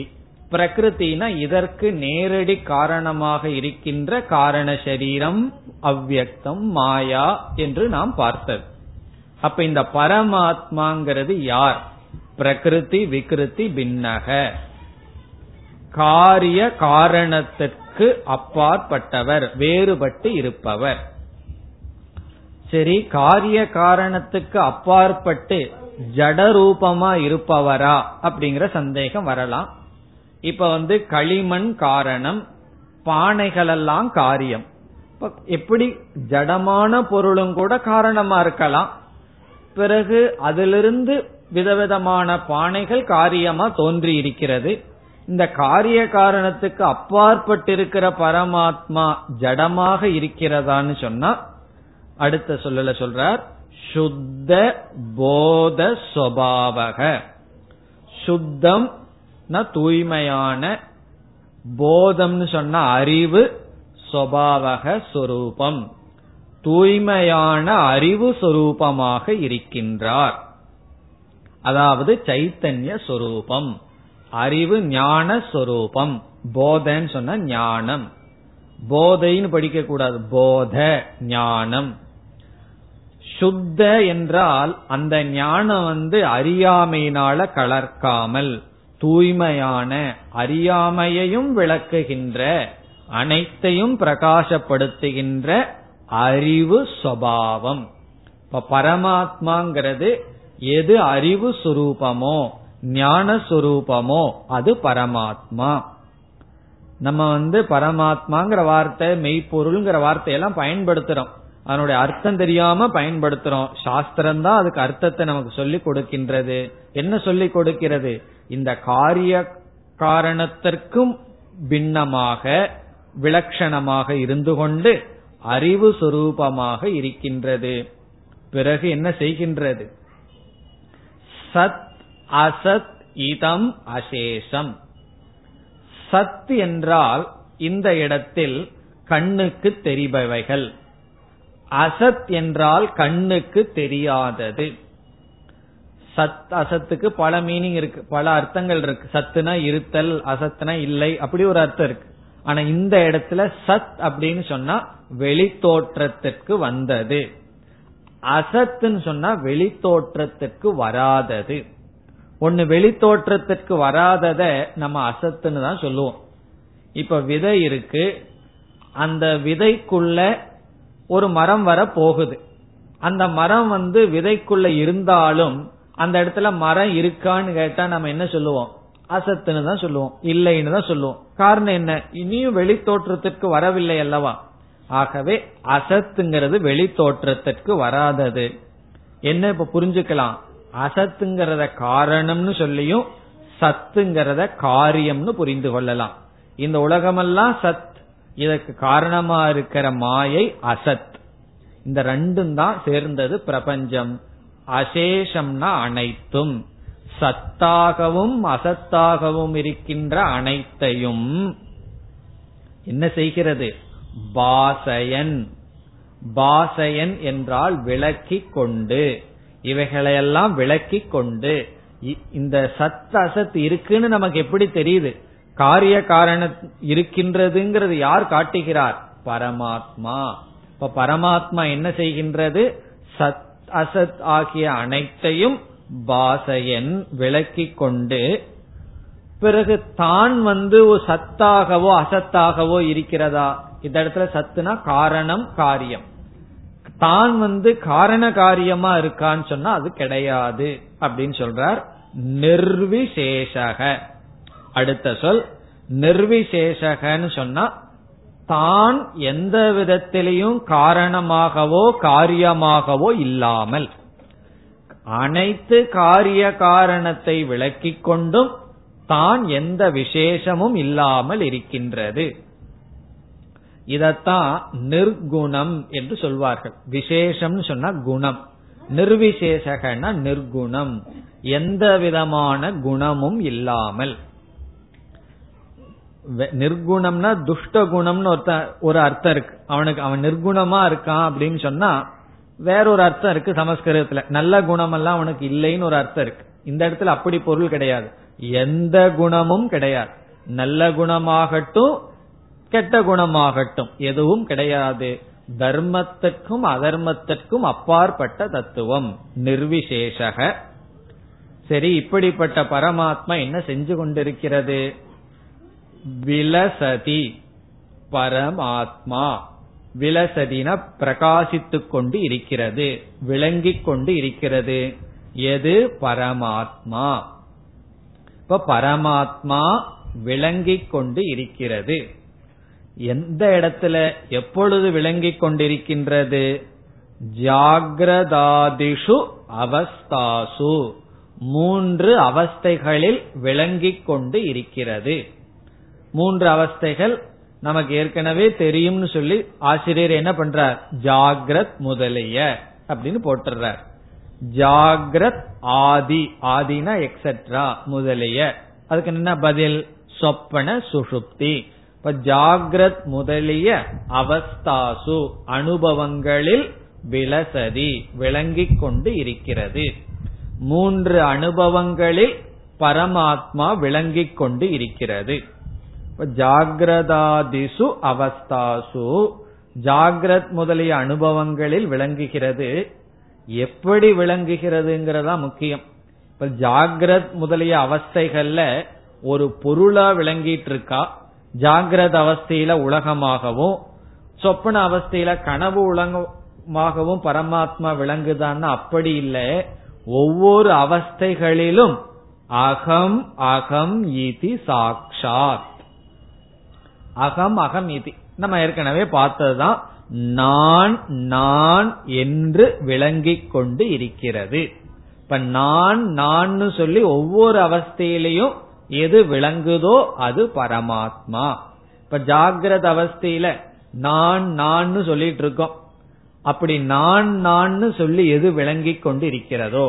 பிரகிருத்தினா இதற்கு நேரடி காரணமாக இருக்கின்ற காரண சரீரம், அவ்யக்தம், மாயா என்று நாம் பார்த்தது. அப்ப இந்த பரமாத்மாங்கிறது யார்? பிரகிருதி விகிருதி பின்னக, காரிய காரணத்திற்கு அப்பாற்பட்டவர், வேறுபட்டு இருப்பவர். சரி, காரிய காரணத்துக்கு அப்பாற்பட்டு ஜடரூபமா இருப்பவரா அப்படிங்கிற சந்தேகம் வரலாம். இப்ப களிமண் காரணம், பானைகள் எல்லாம் காரியம். எப்படி ஜடமான பொருளும் கூட காரணமா இருக்கலாம், பிறகு அதிலிருந்து விதவிதமான பானைகள் காரியமா தோன்றி இருக்கிறது. இந்த காரிய காரணத்துக்கு அப்பாற்பட்டிருக்கிற பரமாத்மா ஜடமாக இருக்கிறதான்னு சொன்னா, அடுத்த சொல்லல சொல்றார் சுத்த போத சுபாவக. சுத்தம் தூய்மையான, போதம்னு சொன்ன அறிவு, சுபாவக சொரூபம், தூய்மையான அறிவு சொரூபமாக இருக்கின்றார். அதாவது சைத்தன்ய சொரூபம், அறிவு ஞான சொரூபம். போதன்னு சொன்ன ஞானம், போதைன்னு படிக்க கூடாது, போத ஞானம். சுத்த என்றால் அந்த ஞானம் அறியாமையினால கலர்க்காமல், தூய்மையான, அறியாமையையும் விளக்குகின்ற, அனைத்தையும் பிரகாசப்படுத்துகின்ற அறிவு சுபாவம். இப்ப பரமாத்மாங்கிறது எது அறிவு சுரூபமோ ஞான சுரூபமோ அது பரமாத்மா. நம்ம பரமாத்மாங்கிற வார்த்தை, மெய்ப்பொருள்ங்கிற வார்த்தையெல்லாம் பயன்படுத்துறோம், அதனுடைய அர்த்தம் தெரியாம பயன்படுத்துறோம். சாஸ்திரம் தான் அதுக்கு அர்த்தத்தை நமக்கு சொல்லி கொடுக்கின்றது. என்ன சொல்லி கொடுக்கிறது? இந்த காரிய காரணத்திற்கும் பின்னமாக விலட்சணமாக இருந்து கொண்டு அறிவு சுரூபமாக இருக்கின்றது. பிறகு என்ன செய்கின்றது? சத் அசத் இதம் அசேஷம். சத் என்றால் இந்த இடத்தில் கண்ணுக்கு தெரிபவைகள், அசத் என்றால் கண்ணுக்கு தெரியாதது. சத் அசத்துக்கு பல மீனிங் இருக்கு, பல அர்த்தங்கள் இருக்கு. சத்துனா இருத்தல், அசத்துனா இல்லை, அப்படி ஒரு அர்த்தம் இருக்கு. ஆனா இந்த இடத்துல சத் அப்படின்னு சொன்னா வெளித்தோற்றத்திற்கு வந்தது, அசத்துன்னு சொன்னா வெளித்தோற்றத்திற்கு வராதது. ஒன்னு வெளித்தோற்றத்திற்கு வராதத நம்ம அசத்துன்னு தான் சொல்லுவோம். இப்ப விதை இருக்கு, அந்த விதைக்குள்ள ஒரு மரம் வர போகுது, அந்த மரம் விதைக்குள்ள இருந்தாலும் அந்த இடத்துல மரம் இருக்கான்னு கேட்டா நம்ம என்ன சொல்லுவோம்? அசத்துன்னு தான் சொல்லுவோம், இல்லைன்னு தான் சொல்லுவோம். காரணம் என்ன? இனியும் வெளி தோற்றத்திற்கு வரவில்லை அல்லவா? ஆகவே அசத்துங்கிறது வெளி தோற்றத்திற்கு வராதது. என்ன இப்ப புரிஞ்சுக்கலாம்? அசத்துங்கிறத காரணம்னு சொல்லியும் சத்துங்கிறத காரியம்னு புரிந்து கொள்ளலாம். இந்த உலகமெல்லாம் சத், இதற்கு காரணமா இருக்கிற மாயை அசத். இந்த ரெண்டும் தான் சேர்ந்தது பிரபஞ்சம். அசேஷம்னா அனைத்தும், சத்தாகவும் அசத்தாகவும் இருக்கின்ற அனைத்தையும் என்ன செய்கிறது? பாசயன். பாசயன் என்றால் விளக்கிக் கொண்டு, இவைகளையெல்லாம் விளக்கிக் கொண்டு. இந்த சத் அசத் இருக்குன்னு நமக்கு எப்படி தெரியுது? காரிய காரணம் இருக்கின்றதுங்கிறது யார் காட்டுகிறார்? பரமாத்மா. இப்ப பரமாத்மா என்ன செய்கின்றது? சத் அசத் ஆகிய அனைத்தையும் பாசையன் விளக்கிக் கொண்டு, பிறகு தான் சத்தாகவோ அசத்தாகவோ இருக்கிறதா? இந்த இடத்துல சத்துனா காரணம் காரியம். தான் காரண காரியமா இருக்கான்னு சொன்னா அது கிடையாது அப்படின்னு சொல்றார். நிர்விசேஷக, அடுத்த சொல். நிர்விசேஷகன்னு சொன்னா தான் எந்த விதத்திலையும் காரணமாகவோ காரியமாகவோ இல்லாமல், அனைத்து காரிய காரணத்தை விளக்கிக் கொண்டும் தான் எந்த விசேஷமும் இல்லாமல் இருக்கின்றது. இதத்தான் நிர்குணம் என்று சொல்வார்கள். விசேஷம்னு சொன்னா குணம், நிர்விசேஷகன்னா நிர்குணம், எந்த விதமான குணமும் இல்லாமல். நிர்குணம்னா துஷ்ட குணம்னு ஒரு அர்த்தம் இருக்கு அவனுக்கு. அவன் நிர்குணமா இருக்கான் அப்படின்னு சொன்னா வேறொரு அர்த்தம் இருக்கு சமஸ்கிருதத்துல. நல்ல குணம் எல்லாம் அவனுக்கு இல்லைன்னு ஒரு அர்த்தம் இருக்கு. இந்த இடத்துல அப்படி பொருள் கிடையாது, எந்த குணமும் கிடையாது. நல்ல குணமாகட்டும் கெட்ட குணமாகட்டும் எதுவும் கிடையாது. தர்மத்திற்கும் அதர்மத்திற்கும் அப்பாற்பட்ட தத்துவம் நிர்விசேஷக. சரி, இப்படிப்பட்ட பரமாத்மா என்ன செஞ்சு கொண்டிருக்கிறது? விலசதி. பரமாத்மா விலசதின பிரகாசித்துக் கொண்டு இருக்கிறது, விளங்கிக் கொண்டு இருக்கிறது. எது? பரமாத்மா. இப்ப பரமாத்மா விளங்கிக் கொண்டு இருக்கிறது. எந்த இடத்துல எப்பொழுது விளங்கிக் கொண்டிருக்கின்றது? ஜாக்ரதாதிஷு அவஸ்தாசு, 3 அவஸ்தைகளில் விளங்கிக் கொண்டு இருக்கிறது. 3 அவஸ்தைகள் நமக்கு ஏற்கனவே தெரியும்னு சொல்லி ஆசிரியர் என்ன பண்றார்? ஜாகிரத் முதலிய அப்படின்னு போட்டுறார். ஜாகிரத் ஆதி, ஆதினா எக்ஸெட்ரா, முதலிய. அதுக்கு என்ன பதில்? சொப்பன சுஷுப்தி. இப்ப ஜாகிரத் முதலிய அவஸ்தாசு அனுபவங்களில் விலசதி விளங்கிக் கொண்டு இருக்கிறது. 3 அனுபவங்களில் பரமாத்மா விளங்கிக் கொண்டு இருக்கிறது. ஜாகிரதாதிசு அவஸ்தாசு, ஜாகிரத் முதலிய அனுபவங்களில் விளங்குகிறது. எப்படி விளங்குகிறதுங்கிறதா முக்கியம். இப்ப ஜாகிரத் முதலிய அவஸ்தைகள்ல ஒரு பொருளா விளங்கிட்டு இருக்கா? ஜாகிரத அவஸ்தையில உலகமாகவும் சொப்பன அவஸ்தையில கனவு உலகமாகவும் பரமாத்மா விளங்குதான்னா அப்படி இல்லை. ஒவ்வொரு அவஸ்தைகளிலும் அகம் அகம் இதி சாட்சாத். அகம் அகம் இதி நம்ம ஏற்கனவே பார்த்ததுதான். நான் நான் என்று விளங்கிக் கொண்டு இருக்கிறது. இப்ப நான் நான் சொல்லி ஒவ்வொரு அவஸ்தையிலையும் எது விளங்குதோ அது பரமாத்மா. இப்ப ஜாகிரத அவஸ்தையில நான் நான் சொல்லிட்டு இருக்கோம். அப்படி நான் நான் சொல்லி எது விளங்கிக் கொண்டு இருக்கிறதோ,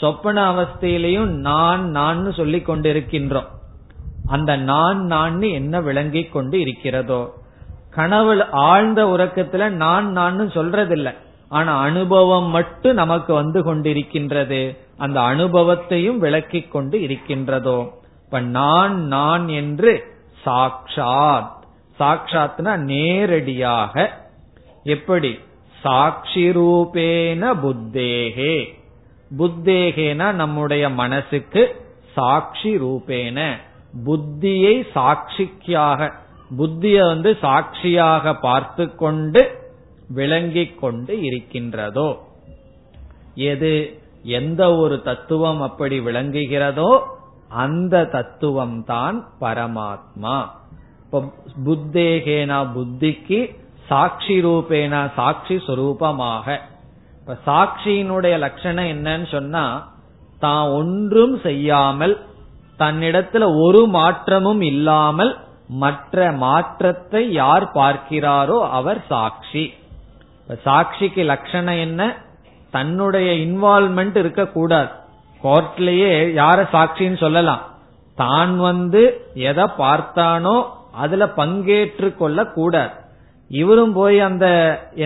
சொப்பன அவஸ்தையிலையும் நான் நான் சொல்லிக் கொண்டிருக்கின்றோம், அந்த நான் நான் என்ன விளங்கிக் கொண்டு இருக்கிறதோ. கனவுல ஆழ்ந்த உறக்கத்துல நான் நான் சொல்றதில்லை, ஆனா அனுபவம் மட்டும் நமக்கு வந்து கொண்டிருக்கின்றது. அந்த அனுபவத்தையும் விளக்கிக் கொண்டு இருக்கின்றதோ. இப்ப நான் நான் என்று சாக்ஷாத், சாக்ஷாத்னா நேரடியாக. எப்படி? சாட்சி ரூபேன புத்தேகே, புத்தேகேனா நம்முடைய மனசுக்கு, சாட்சி ரூபேன புத்தியை சாட்சிக்காக, புத்திய சாட்சியாக பார்த்து கொண்டு விளங்கிக் கொண்டு இருக்கின்றதோ. எது? எந்த ஒரு தத்துவம் அப்படி விளங்குகிறதோ அந்த தத்துவம் தான் பரமாத்மா. இப்ப புத்தேகேனா புத்திக்கு, சாட்சி ரூபேனா சாட்சி சொரூபமாக. இப்ப சாட்சியினுடைய லட்சணம் என்னன்னு சொன்னா, தான் ஒன்றும் செய்யாமல் தன்னிடத்துல ஒரு மாற்றமும் இல்லாமல் மற்ற மாற்றத்தை யார் பார்க்கிறாரோ அவர் சாட்சி. சாட்சிக்கு லட்சணம் என்ன? தன்னுடைய இன்வால்மெண்ட் இருக்கக்கூடாது. கோர்ட்லயே யார சாட்சின்னு சொல்லலாம், தான் எதை பார்த்தானோ அதுல பங்கேற்று கொள்ள கூடாது. இவரும் போய் அந்த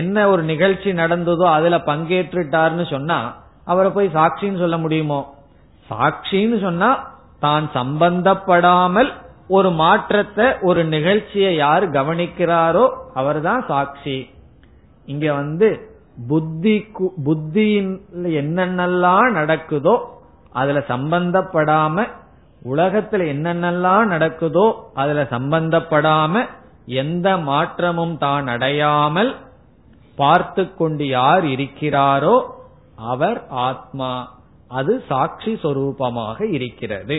என்ன ஒரு நிகழ்ச்சி நடந்ததோ அதுல பங்கேற்றுட்டார்னு சொன்னா அவரை போய் சாட்சின்னு சொல்ல முடியுமோ? சாட்சின்னு சொன்னா தான் சம்பந்தப்படாமல் ஒரு மாற்றத்தை, ஒரு நிகழ்ச்சியை யார் கவனிக்கிறாரோ அவர் தான் சாட்சி. இங்க புத்தியின் என்னென்னலாம் நடக்குதோ அதுல சம்பந்தப்படாம, உலகத்துல என்னென்னலாம் நடக்குதோ அதுல சம்பந்தப்படாம, எந்த மாற்றமும் தான் அடையாமல் பார்த்து கொண்டு யார் இருக்கிறாரோ அவர் ஆத்மா. அது சாட்சி சொரூபமாக இருக்கிறது.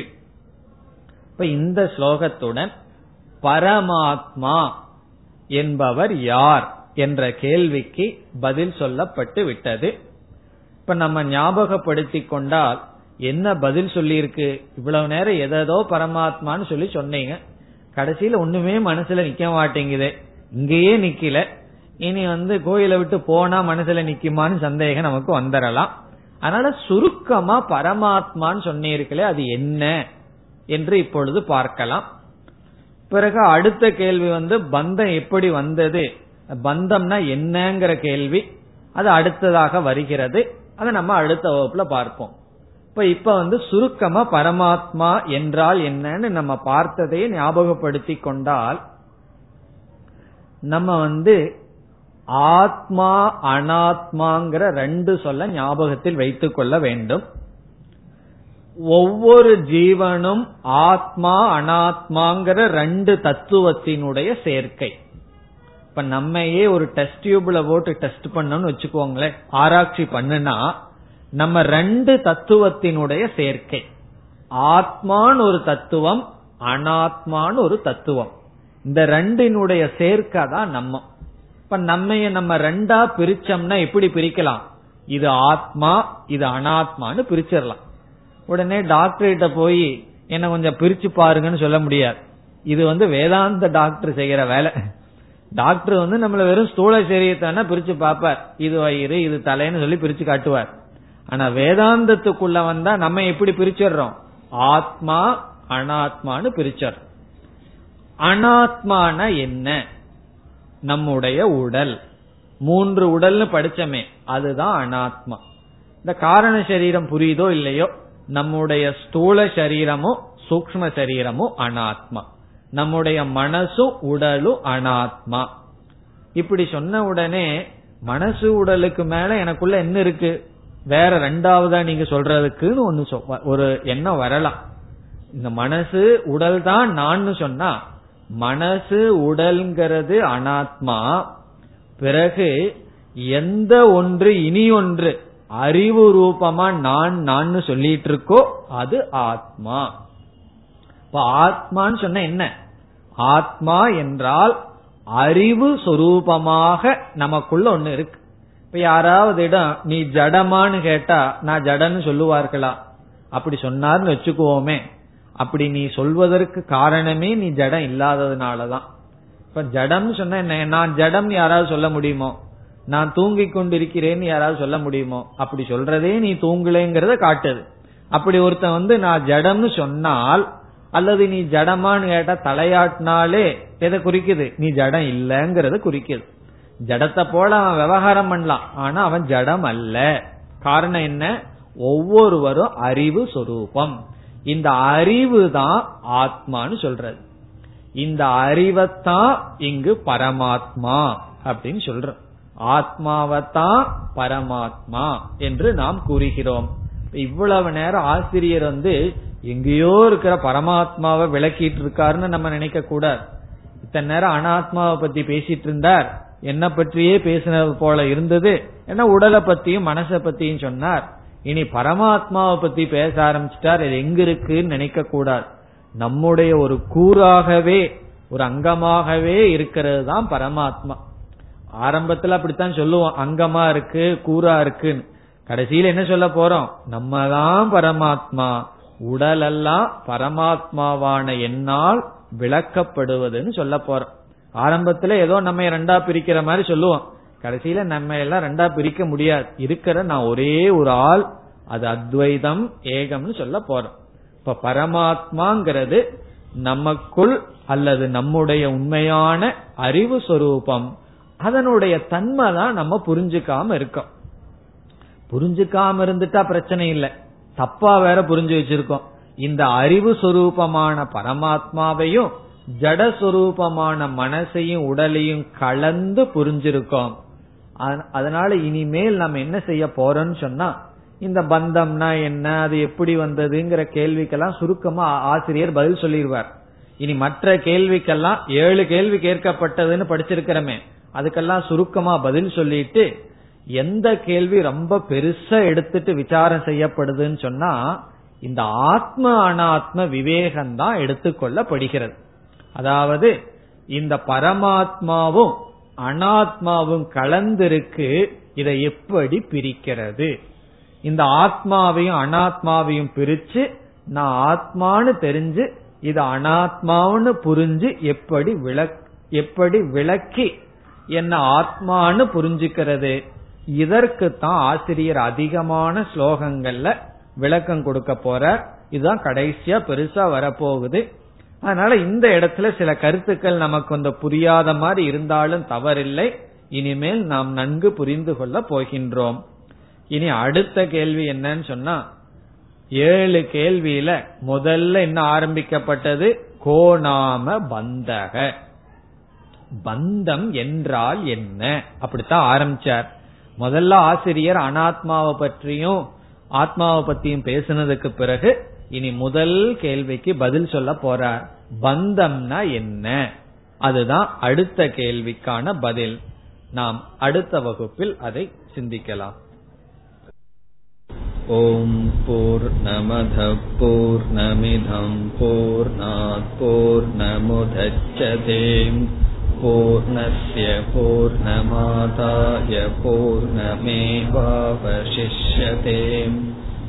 இப்ப இந்த ஸ்லோகத்துடன் பரமாத்மா என்பவர் யார் என்ற கேள்விக்கு பதில் சொல்லப்பட்டு விட்டது. இப்ப நம்ம ஞாபகப்படுத்திக் கொண்டால் என்ன பதில் சொல்லியிருக்கு? இவ்வளவு நேரம் எதோ பரமாத்மான்னு சொல்லி சொன்னீங்க, கடைசியில ஒண்ணுமே மனசுல நிக்க மாட்டேங்குது. இங்கேயே நிக்கல, இனி கோயிலை விட்டு போனா மனசுல நிக்குமான்னு சந்தேகம் நமக்கு வந்துடலாம். அதனால சுருக்கமா பரமாத்மான்னு சொன்னீர்களே, அது என்ன என்று இப்பொழுது பார்க்கலாம். பிறகு அடுத்த கேள்வி பந்தம் எப்படி வந்தது, பந்தம்னா என்னங்கிற கேள்வி அது அடுத்ததாக வருகிறது. அதை நம்ம அடுத்த வகுப்புல பார்ப்போம். இப்ப சுருக்கமா பரமாத்மா என்றால் என்னன்னு நம்ம பார்த்ததையே ஞாபகப்படுத்தி கொண்டால், நம்ம ஆத்மா அனாத்மாங்கிற ரெண்டு சொல்ல ஞாபகத்தில் வைத்துக் கொள்ள வேண்டும். ஒவ்வொரு ஜீவனும் ஆத்மா அனாத்மாங்கிற ரெண்டு தத்துவத்தினுடைய சேர்க்கை. இப்ப நம்மையே ஒரு டெஸ்ட் டியூப்ல போட்டு டெஸ்ட் பண்ணணும்னு வச்சுக்கோங்களேன், ஆராய்ச்சி பண்ணுனா நம்ம ரெண்டு தத்துவத்தினுடைய சேர்க்கை. ஆத்மான்னு ஒரு தத்துவம், அனாத்மான்னு ஒரு தத்துவம், இந்த ரெண்டினுடைய சேர்க்கை தான் நம்ம. இப்ப நம்மைய நம்ம ரெண்டா பிரிச்சோம்னா எப்படி பிரிக்கலாம்? இது ஆத்மா, இது அனாத்மான்னு பிரிச்சிடலாம். உடனே டாக்டர் கிட்ட போய் என்ன கொஞ்சம் பிரிச்சு பாருங்கன்னு சொல்ல முடியாது. இது வேதாந்த டாக்டர் செய்யற வேலை. டாக்டர் நம்மள வெறும் ஸ்தூல சரீரத்தான பிரிச்சு பாப்பார், இது வயிறு இது தலைன்னு சொல்லி பிரிச்சு காட்டுவார். ஆனா வேதாந்தத்துக்குள்ள வந்தா நம்ம எப்படி பிரிச்சிடறோம்? ஆத்மா அனாத்மான்னு பிரிச்சர். அனாத்மான என்ன? நம்முடைய உடல், 3 உடல்னு படிச்சமே, அதுதான் அனாத்மா. இந்த காரண சரீரம் புரியுதோ இல்லையோ, நம்முடைய ஸ்தூல சரீரமும் சூக்ஷ்ம சரீரமும் அனாத்மா, நம்முடைய மனசும் உடலும் அனாத்மா. இப்படி சொன்ன உடனே மனசு உடலுக்கு மேல எனக்குள்ள என்ன இருக்கு, வேற ரெண்டாவதா நீங்க சொல்றதுக்குன்னு ஒரு எண்ணம் வரலாம். இந்த மனசு உடல் தான் நான் சொன்னா, மனசு உடல்ங்கிறது அனாத்மா. பிறகு எந்த ஒன்று இனி ஒன்று அறிவு ரூபமா நான் சொல்லிட்டு இருக்கோ அது ஆத்மா. இப்ப ஆத்மான்னு சொன்ன என்ன? ஆத்மா என்றால் அறிவு சொரூபமாக நமக்குள்ள ஒண்ணு இருக்கு. இப்ப யாராவது இடம் நீ ஜடமான்னு கேட்டா நான் ஜடன்னு சொல்லுவார்களா? அப்படி சொன்னார்னு வச்சுக்குவோமே, அப்படி நீ சொல்வதற்கு காரணமே நீ ஜடம் இல்லாததுனாலதான். இப்ப ஜடம் சொன்ன என்ன? நான் ஜடம் யாராவது சொல்ல முடியுமோ? நான் தூங்கி கொண்டிருக்கிறேன்னு யாராவது சொல்ல முடியுமோ? அப்படி சொல்றதே நீ தூங்கலேங்கிறத காட்டுது. அப்படி ஒருத்தன் நான் ஜடம்னு சொன்னால், அல்லது நீ ஜடமான்னு கேட்டா தலையாட்டினாலே எதை குறிக்குது? நீ ஜடம் இல்லங்கறத குறிக்குது. ஜடத்தை போல அவன் விவகாரம் பண்ணலாம், ஆனா அவன் ஜடம் அல்ல. காரணம் என்ன? ஒவ்வொருவரும் அறிவு சொரூபம். இந்த அறிவு தான் ஆத்மான்னு சொல்றது. இந்த அறிவைத்தான் இங்கு பரமாத்மா அப்படின்னு சொல்றோம். ஆத்மாவத்தான் பரமாத்மா என்று நாம் கூறுகிறோம். இவ்வளவு நேரம் ஆசிரியர் எங்கேயோ இருக்கிற பரமாத்மாவை விளக்கிட்டு இருக்காருன்னு நம்ம நினைக்க கூடாது. இத்தனை நேரம் அனாத்மாவை பத்தி பேசிட்டு இருந்தார், என்ன பற்றியே பேசினது போல இருந்தது. ஏன்னா உடலை பத்தியும் மனசை பத்தியும் சொன்னார். இனி பரமாத்மாவை பத்தி பேச ஆரம்பிச்சிட்டார், இது எங்க இருக்குன்னு நினைக்க கூடாது. நம்முடைய ஒரு கூறாகவே, ஒரு அங்கமாகவே இருக்கிறது தான் பரமாத்மா. ஆரம்பத்துல அப்படித்தான் சொல்லுவோம், அங்கமா இருக்கு, கூறா இருக்குன்னு. கடைசியில என்ன சொல்ல போறோம், நம்மதான் பரமாத்மா, உடலெல்லாம் பரமாத்மாவான என்னால் விளக்கப்படுவதுன்னு சொல்ல போறோம். ஆரம்பத்துல ஏதோ நம்ம ரெண்டா பிரிக்கிற மாதிரி சொல்லுவோம், கடைசியில நம்ம எல்லாம் ரெண்டா பிரிக்க முடியாது, இருக்கிற நான் ஒரே ஒரு ஆள், அது அத்வைதம் ஏகம்னு சொல்ல போறோம். இப்ப பரமாத்மாங்கிறது நமக்குள் அல்லது நம்முடைய உண்மையான அறிவு சொரூபம், அதனுடைய தன்மை தான் நம்ம புரிஞ்சுக்காம இருக்கோம். புரிஞ்சுக்காம இருந்துட்டா பிரச்சனை இல்லை, தப்பா வேற புரிஞ்சு வச்சிருக்கோம். இந்த அறிவு சொரூபமான பரமாத்மாவையும் ஜடஸ்வரூபமான மனசையும் உடலையும் கலந்து புரிஞ்சிருக்கோம். அதனால இனிமேல் நம்ம என்ன செய்ய போறோம்னு சொன்னா, இந்த பந்தம்னா என்ன, அது எப்படி வந்ததுங்கிற கேள்விக்கெல்லாம் சுருக்கமா ஆசிரியர் பதில் சொல்லிடுவார். இனி மற்ற கேள்விக்கெல்லாம் 7 கேள்வி கேட்கப்பட்டதுன்னு படிச்சிருக்கிறமே, அதுக்கெல்லாம் சுருக்கமா பதில் சொல்லிட்டு, எந்த கேள்வி ரொம்ப பெருசா எடுத்துட்டு விசாரம் செய்யப்படுதுன்னு சொன்னா இந்த ஆத்ம அனாத்ம விவேகம்தான் எடுத்துக்கொள்ளப்படுகிறது. அதாவது இந்த பரமாத்மாவும் அனாத்மாவும் கலந்திருக்கு, இதை எப்படி பிரிக்கிறது, இந்த ஆத்மாவையும் அனாத்மாவையும் பிரிச்சு நான் ஆத்மான்னு தெரிஞ்சு இது அனாத்மான்னு புரிஞ்சு எப்படி விளக்கி என்ன ஆத்மான்னு புரிஞ்சுக்கிறது, இதற்குத்தான் ஆசிரியர் அதிகமான ஸ்லோகங்கள்ல விளக்கம் கொடுக்க போறார். இதுதான் கடைசியா பெருசா வரப்போகுது. அதனால இந்த இடத்துல சில கருத்துக்கள் நமக்கு வந்து புரியாத மாதிரி இருந்தாலும் தவறில்லை, இனிமேல் நாம் நன்கு புரிந்து கொள்ள போகின்றோம். இனி அடுத்த கேள்வி என்னன்னு சொன்னா, 7 கேள்வியில முதல்ல என்ன ஆரம்பிக்கப்பட்டது, கோணாம பந்தக, பந்தம் என்றால் என்ன, அப்படித்தான் ஆரம்பிச்சார். முதல்ல ஆசிரியர் அனாத்மாவை பற்றியும் ஆத்மாவை பத்தியும் பேசினதுக்கு பிறகு இனி முதல் கேள்விக்கு பதில் சொல்ல போறார். பந்தம்னா என்ன, அதுதான் அடுத்த கேள்விக்கான பதில். நாம் அடுத்த வகுப்பில் அதை சிந்திக்கலாம். ஓம் பூர்ணமத பூர்ணமிதம் பூர்ணாத் பூர்ணமுதச்யதே பூர்ணஸ்ய பூர்ணமாதாய பூர்ணமேவாவசிஷ்யதே.